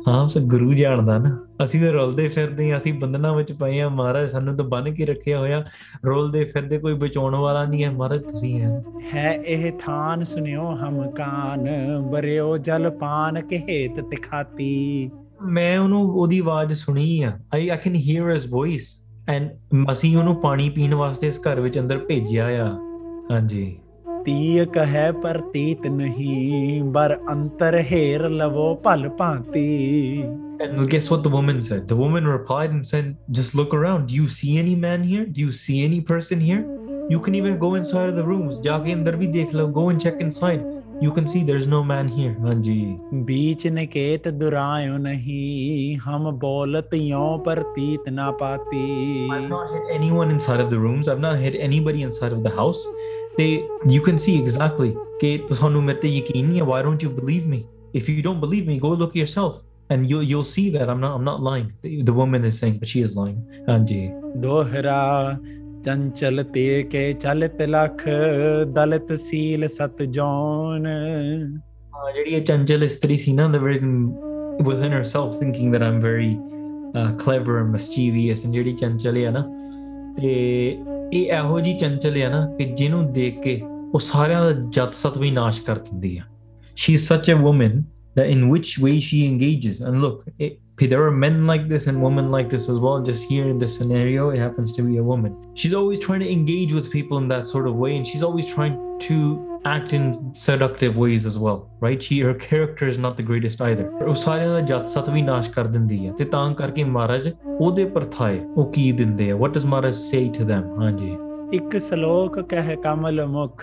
ਹਾਂ sir ਗੁਰੂ ਜਾਣਦਾ ਨਾ ਅਸੀਂ ਤਾਂ ਰੁਲਦੇ ਫਿਰਦੇ ਹਾਂ ਅਸੀਂ ਬੰਧਨਾਂ ਵਿੱਚ ਪਏ ਹਾਂ ਮਹਾਰਾਜ ਸਾਨੂੰ ਤਾਂ ਬੰਨ੍ਹ ਕੇ ਰੱਖਿਆ ਹੋਇਆ ਰੁਲਦੇ ਫਿਰਦੇ ਕੋਈ ਬਚਾਉਣ ਵਾਲਾ ਨਹੀਂ ਹੈ ਮਹਾਰਾਜ ਤੁਸੀਂ ਹੈ ਹੈ ਇਹ ਥਾਨ ਸੁਣਿਓ ਹਮ ਕਾਨ ਬਰਿਓ ਜਲ ਪਾਨ ਕਹੇਤ ਤਿਖਾਤੀ ਮੈਂ ਉਹਨੂੰ ਉਹਦੀ ਆਵਾਜ਼ ਸੁਣੀ ਆ I I can hear his voice and ਮਸੀਂ ਉਹਨੂੰ ਪਾਣੀ ਪੀਣ ਵਾਸਤੇ ਇਸ ਘਰ ਵਿੱਚ ਅੰਦਰ ਭੇਜਿਆ ਆ। ਹਾਂਜੀ, ਤੀਹ ਕਹੈ ਪਰ ਤੀਤ ਨਹੀਂ ਬਰ ਅੰਤਰ ਹੇਰ ਲਵੋ ਭਲ ਭਾਂਤੀ। And guess what the woman said? The woman replied and said, just look around. Do you see any man here? Do you see any person here? You can even go inside of the rooms. Ja ke andar bhi dekh lo. Go and check inside. You can see there's no man here. Hanji. Beech neket durayo nahi, hum bolat yon par teet na paati. I've not hit anyone inside of the rooms. I've not hit anybody inside of the house. They, you can see exactly. Ke tuhanu mere te yakeen nahi hai. Why don't you believe me? If you don't believe me, go look yourself. And you, you'll see that I'm not I'm not lying. The, the woman is saying, but she is lying. Hanji. Dohra chanchal te ke chalit lakh dalit seal sat jaun. Jadi a chanchal istri si na, the reason within herself thinking that I'm very uh, clever and mischievous, and jadi chanchal hai na, te eh eho ji chanchal hai na ke jinu dekh ke oh saaryan da jat sat vi nash kar dindi hai. She is such a woman that in which way she engages. And look, it, there are men like this and women like this as well. Just here in this scenario, it happens to be a woman. She's always trying to engage with people in that sort of way. And she's always trying to act in seductive ways as well, right? She, her character is not the greatest either. What does Maharaj say to them? Hanji. ਇੱਕ ਸਲੋਕ ਕਹਿ ਕਮਲ ਮੁਖ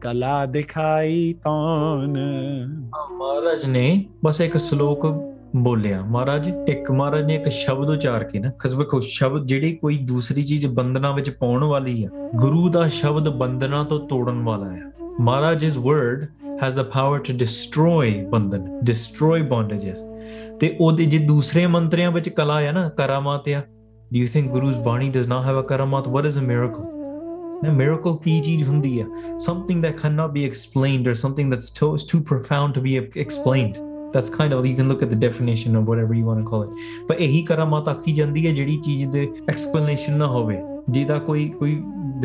ਕਲਾ ਦਿਖਾਈ ਤੌਣ। ਮਹਾਰਾਜ ਨੇ ਬਸ ਇੱਕ ਸਲੋਕ ਬੋਲਿਆ। ਮਹਾਰਾਜ ਇੱਕ ਮਹਾਰਾਜ ਨੇ ਇੱਕ ਸ਼ਬਦ ਉਚਾਰ ਕੇ ਨਾ, ਖਸਬਖੋ ਸ਼ਬਦ ਜਿਹੜੀ ਕੋਈ ਦੂਸਰੀ ਚੀਜ਼ ਬੰਧਨਾਂ ਵਿੱਚ ਪਾਉਣ ਵਾਲੀ ਆ, ਗੁਰੂ ਦਾ ਸ਼ਬਦ ਬੰਧਨਾਂ ਤੋਂ ਤੋੜਨ ਵਾਲਾ ਆ। ਮਹਾਰਾਜ's word has the power to destroy Bandhan, destroy bondages. ਤੇ ਉਹਦੇ ਜੇ ਦੂਸਰੇ ਮੰਤਰੀਆਂ ਵਿੱਚ ਕਲਾ ਆ ਨਾ, ਕਰਾਮਾਤ ਆ। Do you think Guru's Bani does not have a karamat? What is a miracle? A miracle ki cheez hundi hai, something that cannot be explained or something that's too, too profound to be explained. That's kind of, you can look at the definition or whatever you want to call it, but ehi karamat aaki jandi hai jehdi cheez de explanation na hove, jehda koi koi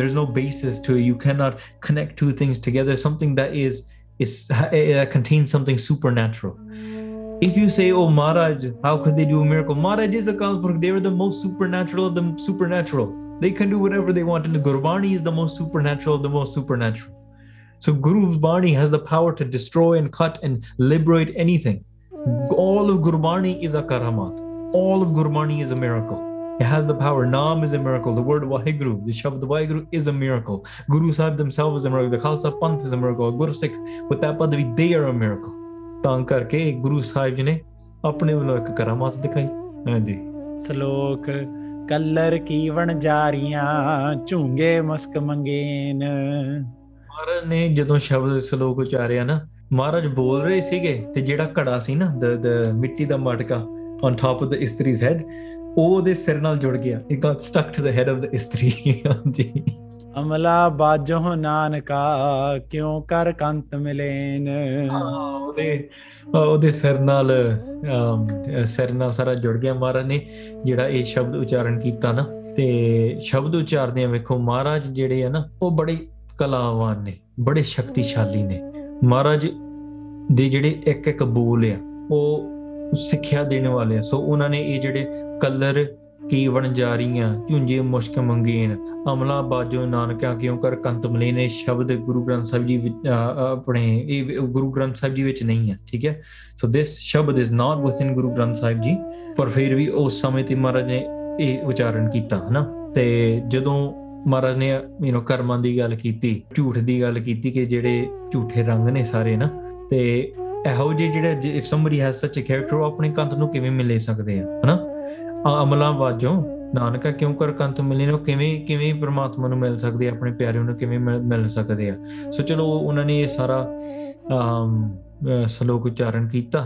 there's no basis to it. You cannot connect two things together, something that is is uh, contains something supernatural. If you say, oh Maharaj, how could they do a miracle? Maharaj is a Kalpurkh. They were the most supernatural of the supernatural. They can do whatever they want. And the Gurbani is the most supernatural of the most supernatural. So Guru's Bani has the power to destroy and cut and liberate anything. All of Gurbani is a karamat. All of Gurbani is a miracle. It has the power. Naam is a miracle. The word Waheguru, the Shabd Waheguru is a miracle. Guru Sahib themselves is a miracle. The Khalsa Panth is a miracle. Gursikh, with that Padavi, they are a miracle. ਤਾਂ ਕਰਕੇ ਗੁਰੂ ਸਾਹਿਬ ਜੀ ਨੇ ਆਪਣੇ ਵੱਲੋਂ ਇੱਕ ਕਰਾਮਾਤ ਦਿਖਾਈ। ਹਾਂਜੀ, ਸਲੋਕ ਕਲਰ ਕੀਵਣ ਜਾਰੀਆਂ ਝੂੰਗੇ ਮੁਸਕ ਮੰਗੇਨ। ਮਹਾਰਾਜ ਨੇ ਜਦੋਂ ਸ਼ਬਦ ਸਲੋਕ ਉਚਾਰਿਆ ਨਾ, ਮਹਾਰਾਜ ਬੋਲ ਰਹੇ ਸੀਗੇ ਤੇ ਜਿਹੜਾ ਘੜਾ ਸੀ ਨਾ, ਦ ਮਿੱਟੀ ਦਾ ਮਟਕਾ ਔਨ ਟਾਪ ਆਫ ਦ ਇਸਤਰੀਜ਼ ਹੈਡ, ਉਹ ਉਹਦੇ ਸਿਰ ਨਾਲ ਜੁੜ ਗਿਆ। It got stuck to the head of the istri. ਹਾਂਜੀ, ਅਮਲਾ ਬਾਜੋ ਨਾਨਕਾ ਕਿਉਂ ਕਰ ਕੰਤ ਮਿਲੇਨ। ਉਹਦੇ ਉਹਦੇ ਸਿਰ ਨਾਲ ਸਿਰ ਨਾਲ ਸਾਰਾ ਜੁੜ ਗਿਆ। ਮਹਾਰਾਜ ਨੇ ਜਿਹੜਾ ਇਹ ਸ਼ਬਦ ਉਚਾਰਨ ਕੀਤਾ ਨਾ, ਤੇ ਸ਼ਬਦ ਉਚਾਰਦਿਆਂ ਵੇਖੋ ਮਹਾਰਾਜ ਜਿਹੜੇ ਆ ਨਾ, ਉਹ ਬੜੇ ਕਲਾਵਾਨ ਨੇ, ਬੜੇ ਸ਼ਕਤੀਸ਼ਾਲੀ ਨੇ। ਮਹਾਰਾਜ ਦੇ ਜਿਹੜੇ ਇੱਕ ਇੱਕ ਬੋਲ ਆ ਉਹ ਸਿੱਖਿਆ ਦੇਣ ਵਾਲੇ ਆ। ਸੋ ਉਹਨਾਂ ਨੇ ਇਹ ਜਿਹੜੇ ਕਲਰ ਕੀ ਵਣ ਜਾਰੀਆਂ ਝੁੰਝੇ ਮੁਸ਼ਕ ਮੰਗੇਨ ਅਮਲਾ ਬਾਜੋ ਨਾਨਕਿਆ ਕਿਉਂ ਕਰ ਕੰਤ ਮਲੇ ਨੇ ਸ਼ਬਦ ਗੁਰੂ ਗ੍ਰੰਥ ਸਾਹਿਬ ਜੀ ਵਿੱਚ ਆਪਣੇ ਇਹ ਗੁਰੂ ਗ੍ਰੰਥ ਸਾਹਿਬ ਜੀ ਵਿੱਚ ਨਹੀਂ ਹੈ, ਠੀਕ ਹੈ। ਸੋ ਦਿਸ ਸ਼ਬਦ is not with in Guru Granth Sahib ji, ਪਰ ਫਿਰ ਵੀ ਉਸ ਸਮੇਂ ਤੇ ਮਹਾਰਾਜ ਨੇ ਇਹ ਉਚਾਰਨ ਕੀਤਾ ਹਨਾ। ਤੇ ਜਦੋਂ ਮਹਾਰਾਜ ਨੇ ਯੂ ਨੋ ਕਰਮਾਂ ਦੀ ਗੱਲ ਕੀਤੀ, ਝੂਠ ਦੀ ਗੱਲ ਕੀਤੀ ਕਿ ਜਿਹੜੇ ਝੂਠੇ ਰੰਗ ਨੇ ਸਾਰੇ ਨਾ, ਤੇ ਇਹੋ ਜਿਹੇ ਜਿਹੜੇ ਇਫ ਸਮਬਡੀ ਹੈਜ਼ ਸੱਚ ਅ ਕੈਰੈਕਟਰ ਉਹ ਆਪਣੇ ਕੰਤ ਨੂੰ ਕਿਵੇਂ ਮਿਲੇ ਸਕਦੇ ਆ ਹਨਾ। ਅਮਲਾਂ ਵਾਜੋਂ ਨਾਨਕਾ ਕਿਉਂ ਕਰ ਕੰਤ ਮਿਲੇ ਨੇ, ਉਹ ਕਿਵੇਂ ਕਿਵੇਂ ਪਰਮਾਤਮਾ ਨੂੰ ਮਿਲ ਸਕਦੇ ਆ, ਆਪਣੇ ਪਿਆਰਿਆਂ ਨੂੰ ਕਿਵੇਂ ਮਿਲ ਸਕਦੇ ਆ। ਸੋ ਚਲੋ ਉਹਨਾਂ ਨੇ ਇਹ ਸਾਰਾ ਸਲੋਕ ਉਚਾਰਨ ਕੀਤਾ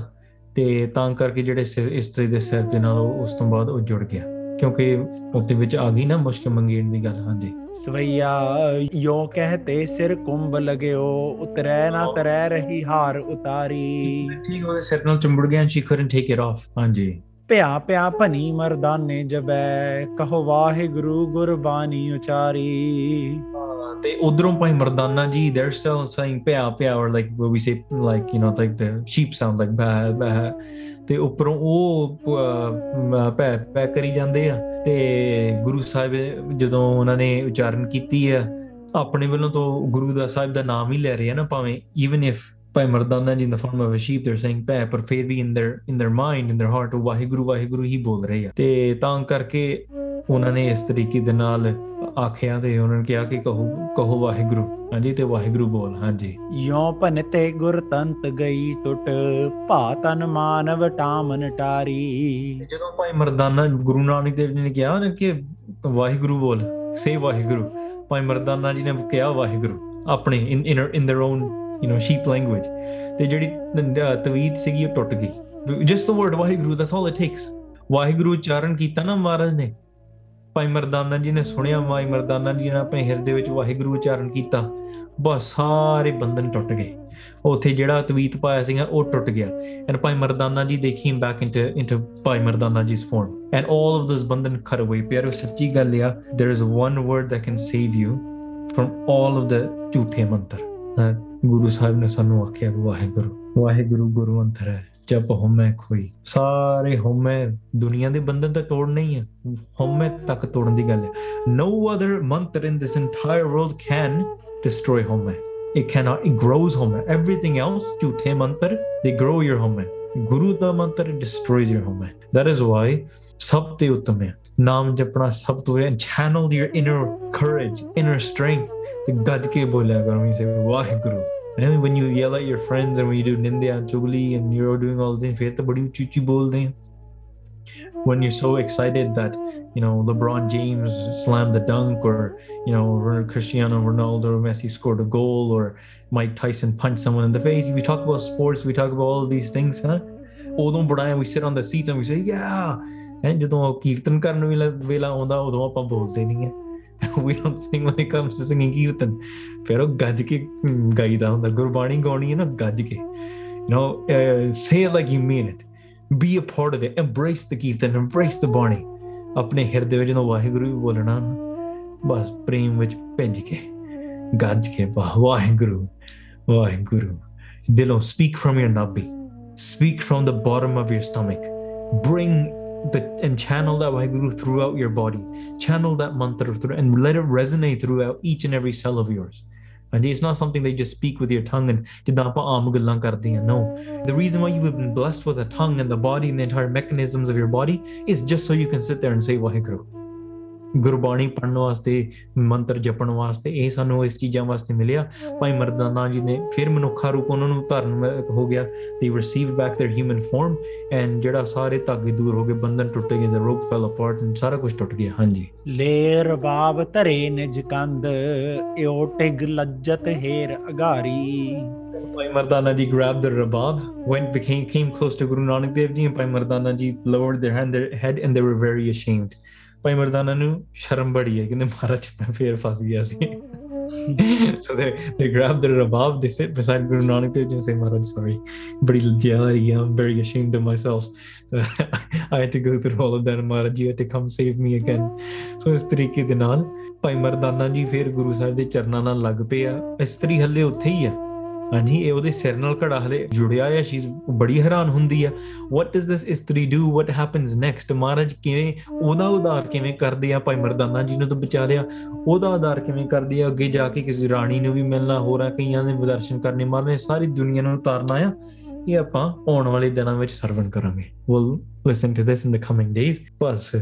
ਤੇ ਤਾਂ ਕਰਕੇ ਜਿਹੜੇ ਇਸਤਰੀ ਦੇ ਸਿਰ ਦੇ ਨਾਲ ਉਸ ਤੋਂ ਬਾਅਦ ਉਹ ਜੁੜ ਗਿਆ, ਕਿਉਂਕਿ ਉਹਦੇ ਵਿੱਚ ਆ ਗਈ ਨਾ ਮੁਸ਼ਕ ਮੰਗੇਣ ਦੀ ਗੱਲ। ਹਾਂਜੀ, ਸਵਈਆ ਯੋ ਕਹਤੇ ਸਿਰ ਕੁੰਭ ਲਗਿਓ ਉਤਰੈ ਨਾ ਤਰੈ ਰਹੀ ਹਾਰ ਉਤਾਰੀ। ਠੀਕ, ਉਹਦੇ ਸਿਰ ਨਾਲ ਚੁੰਬੜ ਗਿਆ, ਸ਼ਿਖਰ ਐਂਡ ਟੇਕ ਇਟ ਆਫ। ਹਾਂਜੀ, ਭਿਆ ਭਿਆ ਭਨੀ ਮਰਦਾਨੇ ਜਬੈ ਕਹੋ Waheguru Gurbani ਉਚਾਰੀ। They udrom Bhai Mardana Ji, they're still saying pya pya, or like what we say, like, you know, like the sheep sound, like bah bah. They upron oh pya pya kari jande a. They Guru Sahib jadon ona ne ucharan kiti a. Apne velo to Guru da Sahib da naam hi le rahe na pame. Even if Bhai Mardana Ji in the form of a sheep, they're saying pya, but fair bhi in their in their mind, in their heart, oh Waheguru Waheguru hi bol rahe a. Te taang karke ਉਹਨਾਂ ਨੇ ਇਸ ਤਰੀਕੇ ਦੇ ਨਾਲ ਆਖਿਆ ਤੇ ਉਹਨਾਂ ਨੇ ਕਿਹਾ ਕਿ ਕਹੋ ਕਹੋ ਵਾਹਿਗੁਰੂ ਹਾਂਜੀ ਤੇ ਵਾਹਿਗੁਰੂ ਬੋਲ ਹਾਂਜੀ ਯੋਂ ਭਨ ਤੇ ਗੁਰ ਤੰਤ ਗਈ ਟੁੱਟ ਭਾ ਤਨ ਮਾਨਵ ਟਾਮਨ ਟਾਰੀ। ਜਦੋਂ ਭਾਈ ਮਰਦਾਨਾ ਗੁਰੂ ਨਾਨਕ ਦੇਵ ਜੀ ਨੇ ਕਿਹਾ ਨਾ ਕਿ ਵਾਹਿਗੁਰੂ ਬੋਲ ਸੇ ਵਾਹਿਗੁਰੂ, ਭਾਈ ਮਰਦਾਨਾ ਜੀ ਨੇ ਕਿਹਾ ਵਾਹਿਗੁਰੂ ਆਪਣੇ in in in their own you نو sheep language, ਤੇ ਜਿਹੜੀ ਤਵੀਤ ਸੀਗੀ ਉਹ ਟੁੱਟ ਗਈ। Just the word Waheguru, that's all it takes. Waheguru ਉਚਾਰਨ ਕੀਤਾ ਨਾ ਮਹਾਰਾਜ ਨੇ, ਭਾਈ ਮਰਦਾਨਾ ਜੀ ਨੇ ਸੁਣਿਆ, ਭਾਈ ਮਰਦਾਨਾ ਜੀ ਨੇ ਆਪਣੇ ਹਿਰਦੇ ਵਿੱਚ ਵਾਹਿਗੁਰੂ ਉਚਾਰਨ ਕੀਤਾ, ਬਸ ਸਾਰੇ ਬੰਧਨ ਟੁੱਟ ਗਏ। ਉੱਥੇ ਜਿਹੜਾ ਤਵੀਤ ਪਾਇਆ ਸੀਗਾ ਉਹ ਟੁੱਟ ਗਿਆ। ਐਂਡ ਭਾਈ ਮਰਦਾਨਾ ਜੀ ਦੇ came back into into Bhai Mardana ਜੀ's form and all of those Bandhan cut away। ਪਿਆਰੋ ਸੱਚੀ ਗੱਲ ਆ, there is one word that can save you from all of the ਝੂਠੇ ਮੰਤਰ। ਗੁਰੂ ਸਾਹਿਬ ਨੇ ਸਾਨੂੰ ਆਖਿਆ ਵਾਹਿਗੁਰੂ ਵਾਹਿਗੁਰੂ ਗੁਰੂ ਮੰਤਰ ਹੈ ਜਪ ਹਉਮੈ ਖੋਈ। ਸਾਰੇ ਹਉਮੈ ਦੁਨੀਆ ਦੇ ਬੰਧਨ ਤਾਂ ਤੋੜ ਨਹੀਂ ਹੈ, ਹਉਮੈ ਤੱਕ ਤੋੜਨ ਦੀ ਗੱਲ ਹੈ। No other mantra in this entire world can destroy ਹਉਮੈ। It cannot, it grows ਹਉਮੈ। Everything else, ਝੂਠੇ ਮੰਤਰ, they grow your ਹਉਮੈ। ਗੁਰੂ ਦਾ ਮੰਤਰ destroys your ਹਉਮੈ। That is why ਸਭ ਤੇ ਉੱਤਮ ਹੈ ਨਾਮ ਜਪਣਾ। ਸਭ ਤੋਂ channel your inner courage, inner strength, ਤੇ ਗੱਜ ਕੇ ਬੋਲਿਆ ਕਰੋ ਵੀ Waheguru. And when you yell at your friends and when you do Nindya and Chugli and you're doing all these things, when you're so excited that, you know, LeBron James slammed the dunk, or, you know, Cristiano Ronaldo Messi scored a goal, or Mike Tyson punched someone in the face. We talk about sports, we talk about all of these things, huh? We sit on the seats and we say, yeah. And we don't sing when it comes to singing kirtan. Pero gaj ke gaida hunda, gurbani gauni hai na, gaj ke, you know, uh, say it like you mean it, be a part of it, embrace the kirtan, embrace the bani apne hirde vich no waheguru bolna bas prem vich bhej ke gaj ke waheguru waheguru dilon. Speak from your nabi, speak from the bottom of your stomach, bring The, and channel that Waheguru throughout your body, channel that mantra through, and let it resonate throughout each and every cell of yours. And it's not something they just speak with your tongue and no. The reason why you have been blessed with a tongue and the body and the entire mechanisms of your body is just so you can sit there and say Waheguru. Gurbani padhno vaste, mantra japan vaste, eh sanu is cheezan vaste milya. Bhai Mardana ji ne fir manukha roop ohna nu dharm ho gaya. They received back their human form and jada sare dhage dur ho gaye, bandhan tutte gaye, the rope fell apart and sara kuch tut gaya. Hanji le rabab tare nij kand eo tig lajjat her agari. Bhai Mardana ji grabbed the rabab, went became came close to Guru Nanak Dev Ji, and Bhai Mardana ji lowered their hand, their head, and they were very ashamed. ਭਾਈ ਮਰਦਾਨਾ ਨੂੰ ਸ਼ਰਮ ਬੜੀ ਹੈ, ਕਹਿੰਦੇ ਮਹਾਰਾਜ ਮੈਂ ਫੇਰ ਫਸ ਗਿਆ ਸੀ। So they they grabbed their rabab, they sit beside Guru Nanak Dev Ji and say, Maharaj, sorry, badi jari, I'm very ashamed of myself. I had to go through all of that, Maharaj, you had to come save me again. So ਇਸ ਤਰੀਕੇ ਦੇ ਨਾਲ ਭਾਈ ਮਰਦਾਨਾ ਜੀ ਫੇਰ ਗੁਰੂ ਸਾਹਿਬ ਦੇ ਚਰਨਾਂ ਨਾਲ ਲੱਗ ਪਏ ਆ। ਇਸਤਰੀ ਹੱਲੇ ਉੱਥੇ ਹੀ ਆ, ਹਾਂਜੀ, ਇਹ ਉਹਦੇ ਸਿਰ ਨਾਲ ਘੜਾ ਹਲੇ ਜੁੜਿਆ ਆ। ਸ਼ੀ ਬੜੀ ਹੈਰਾਨ ਹੁੰਦੀ ਆ, ਵਾਟ ਡਸ ਦਿਸ ਇਸਤਰੀ ਡੂ, ਵਾਟ ਹੈਪਨਸ ਨੈਕਸਟ, ਮਹਾਰਾਜ ਕਿਵੇਂ ਉਹਦਾ ਉਧਾਰ ਕਿਵੇਂ ਕਰਦੇ ਆ, ਭਾਈ ਮਰਦਾਨਾ ਜੀ ਨੂੰ ਤਾਂ ਵਿਚਾਰਿਆ ਉਹਦਾ ਉਧਾਰ ਕਿਵੇਂ ਕਰਦੇ ਆ। ਅੱਗੇ ਜਾ ਕੇ ਕਿਸੇ ਰਾਣੀ ਨੂੰ ਵੀ ਮਿਲਣਾ, ਹੋਰ ਕਈਆਂ ਦੇ ਦਰਸ਼ਨ ਕਰਨੇ, ਮਹਾਰਾਜ ਸਾਰੀ ਦੁਨੀਆ ਨੂੰ ਉਤਾਰਨਾ ਆ। ਇਹ ਆਪਾਂ ਆਉਣ ਵਾਲੇ ਦਿਨਾਂ ਵਿੱਚ ਸਰਵਣ ਕਰਾਂਗੇ। We'll listen to this in the coming days. ਬਸ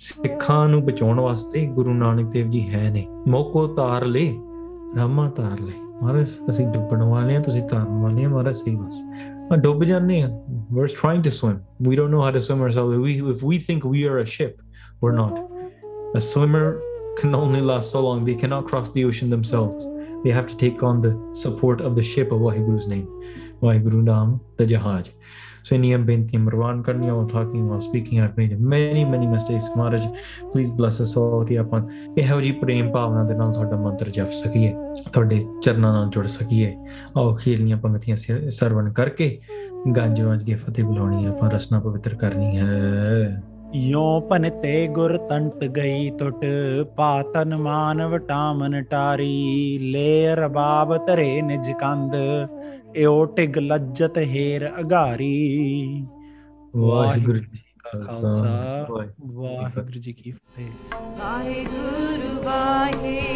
ਸਿੱਖਾਂ ਨੂੰ ਬਚਾਉਣ ਵਾਸਤੇ ਗੁਰੂ ਨਾਨਕ ਦੇਵ ਜੀ ਹੈ ਨੇ। ਮੋਕੋ ਤਾਰ ਲੈ ਰਾਮਾ ਤਾਰ ਲੈ, ਮਹਾਰਾਜ ਅਸੀਂ ਡੁੱਬਣ ਵਾਲੇ ਹਾਂ, ਤੁਸੀਂ ਤਾਰਨ ਵਾਲੇ ਹਾਂ ਮਹਾਰਾਜ, ਸਹੀ ਬਸ ਡੁੱਬ ਜਾਂਦੇ ਹਾਂ। We're trying to swim, we don't know how to swim ourselves. We, if we think we are a ship, we're not. A swimmer can only last so long. They cannot cross the ocean themselves. They have to take on the support of the ship of Waheguru's name, Waheguru Naam, the Jahaj. So in Niyam Binti Marwan Karniya, while talking, while speaking, I've made many, many mistakes. Maharaj, please bless us all that upon ਇਹੋ ਜਿਹੀ ਪ੍ਰੇਮ ਭਾਵਨਾ ਦੇ ਨਾਲ ਤੁਹਾਡਾ ਮੰਤਰ ਜਪ ਸਕੀਏ, ਤੁਹਾਡੇ ਚਰਨਾਂ ਨਾਲ ਜੁੜ ਸਕੀਏ। ਆਓ ਖੇਲੀਆਂ ਪੰਕਤੀਆਂ ਸਰਵਣ ਕਰਕੇ ਗਾਂਜ ਵਾਂਜ ਕੇ ਫਤਿਹ ਬੁਲਾਉਣੀ ਹੈ, ਆਪਾਂ ਰਸਨਾ ਪਵਿੱਤਰ ਕਰਨੀ ਹੈ। यों पनते गुर तंट गई तुट पातन मानव टामन टारी ले रबाब तरे निज कांद एओटिग लज्जत हेर अगारी। वाहिगुरु जी का खालसा वाहिगुरु जी की फतेह।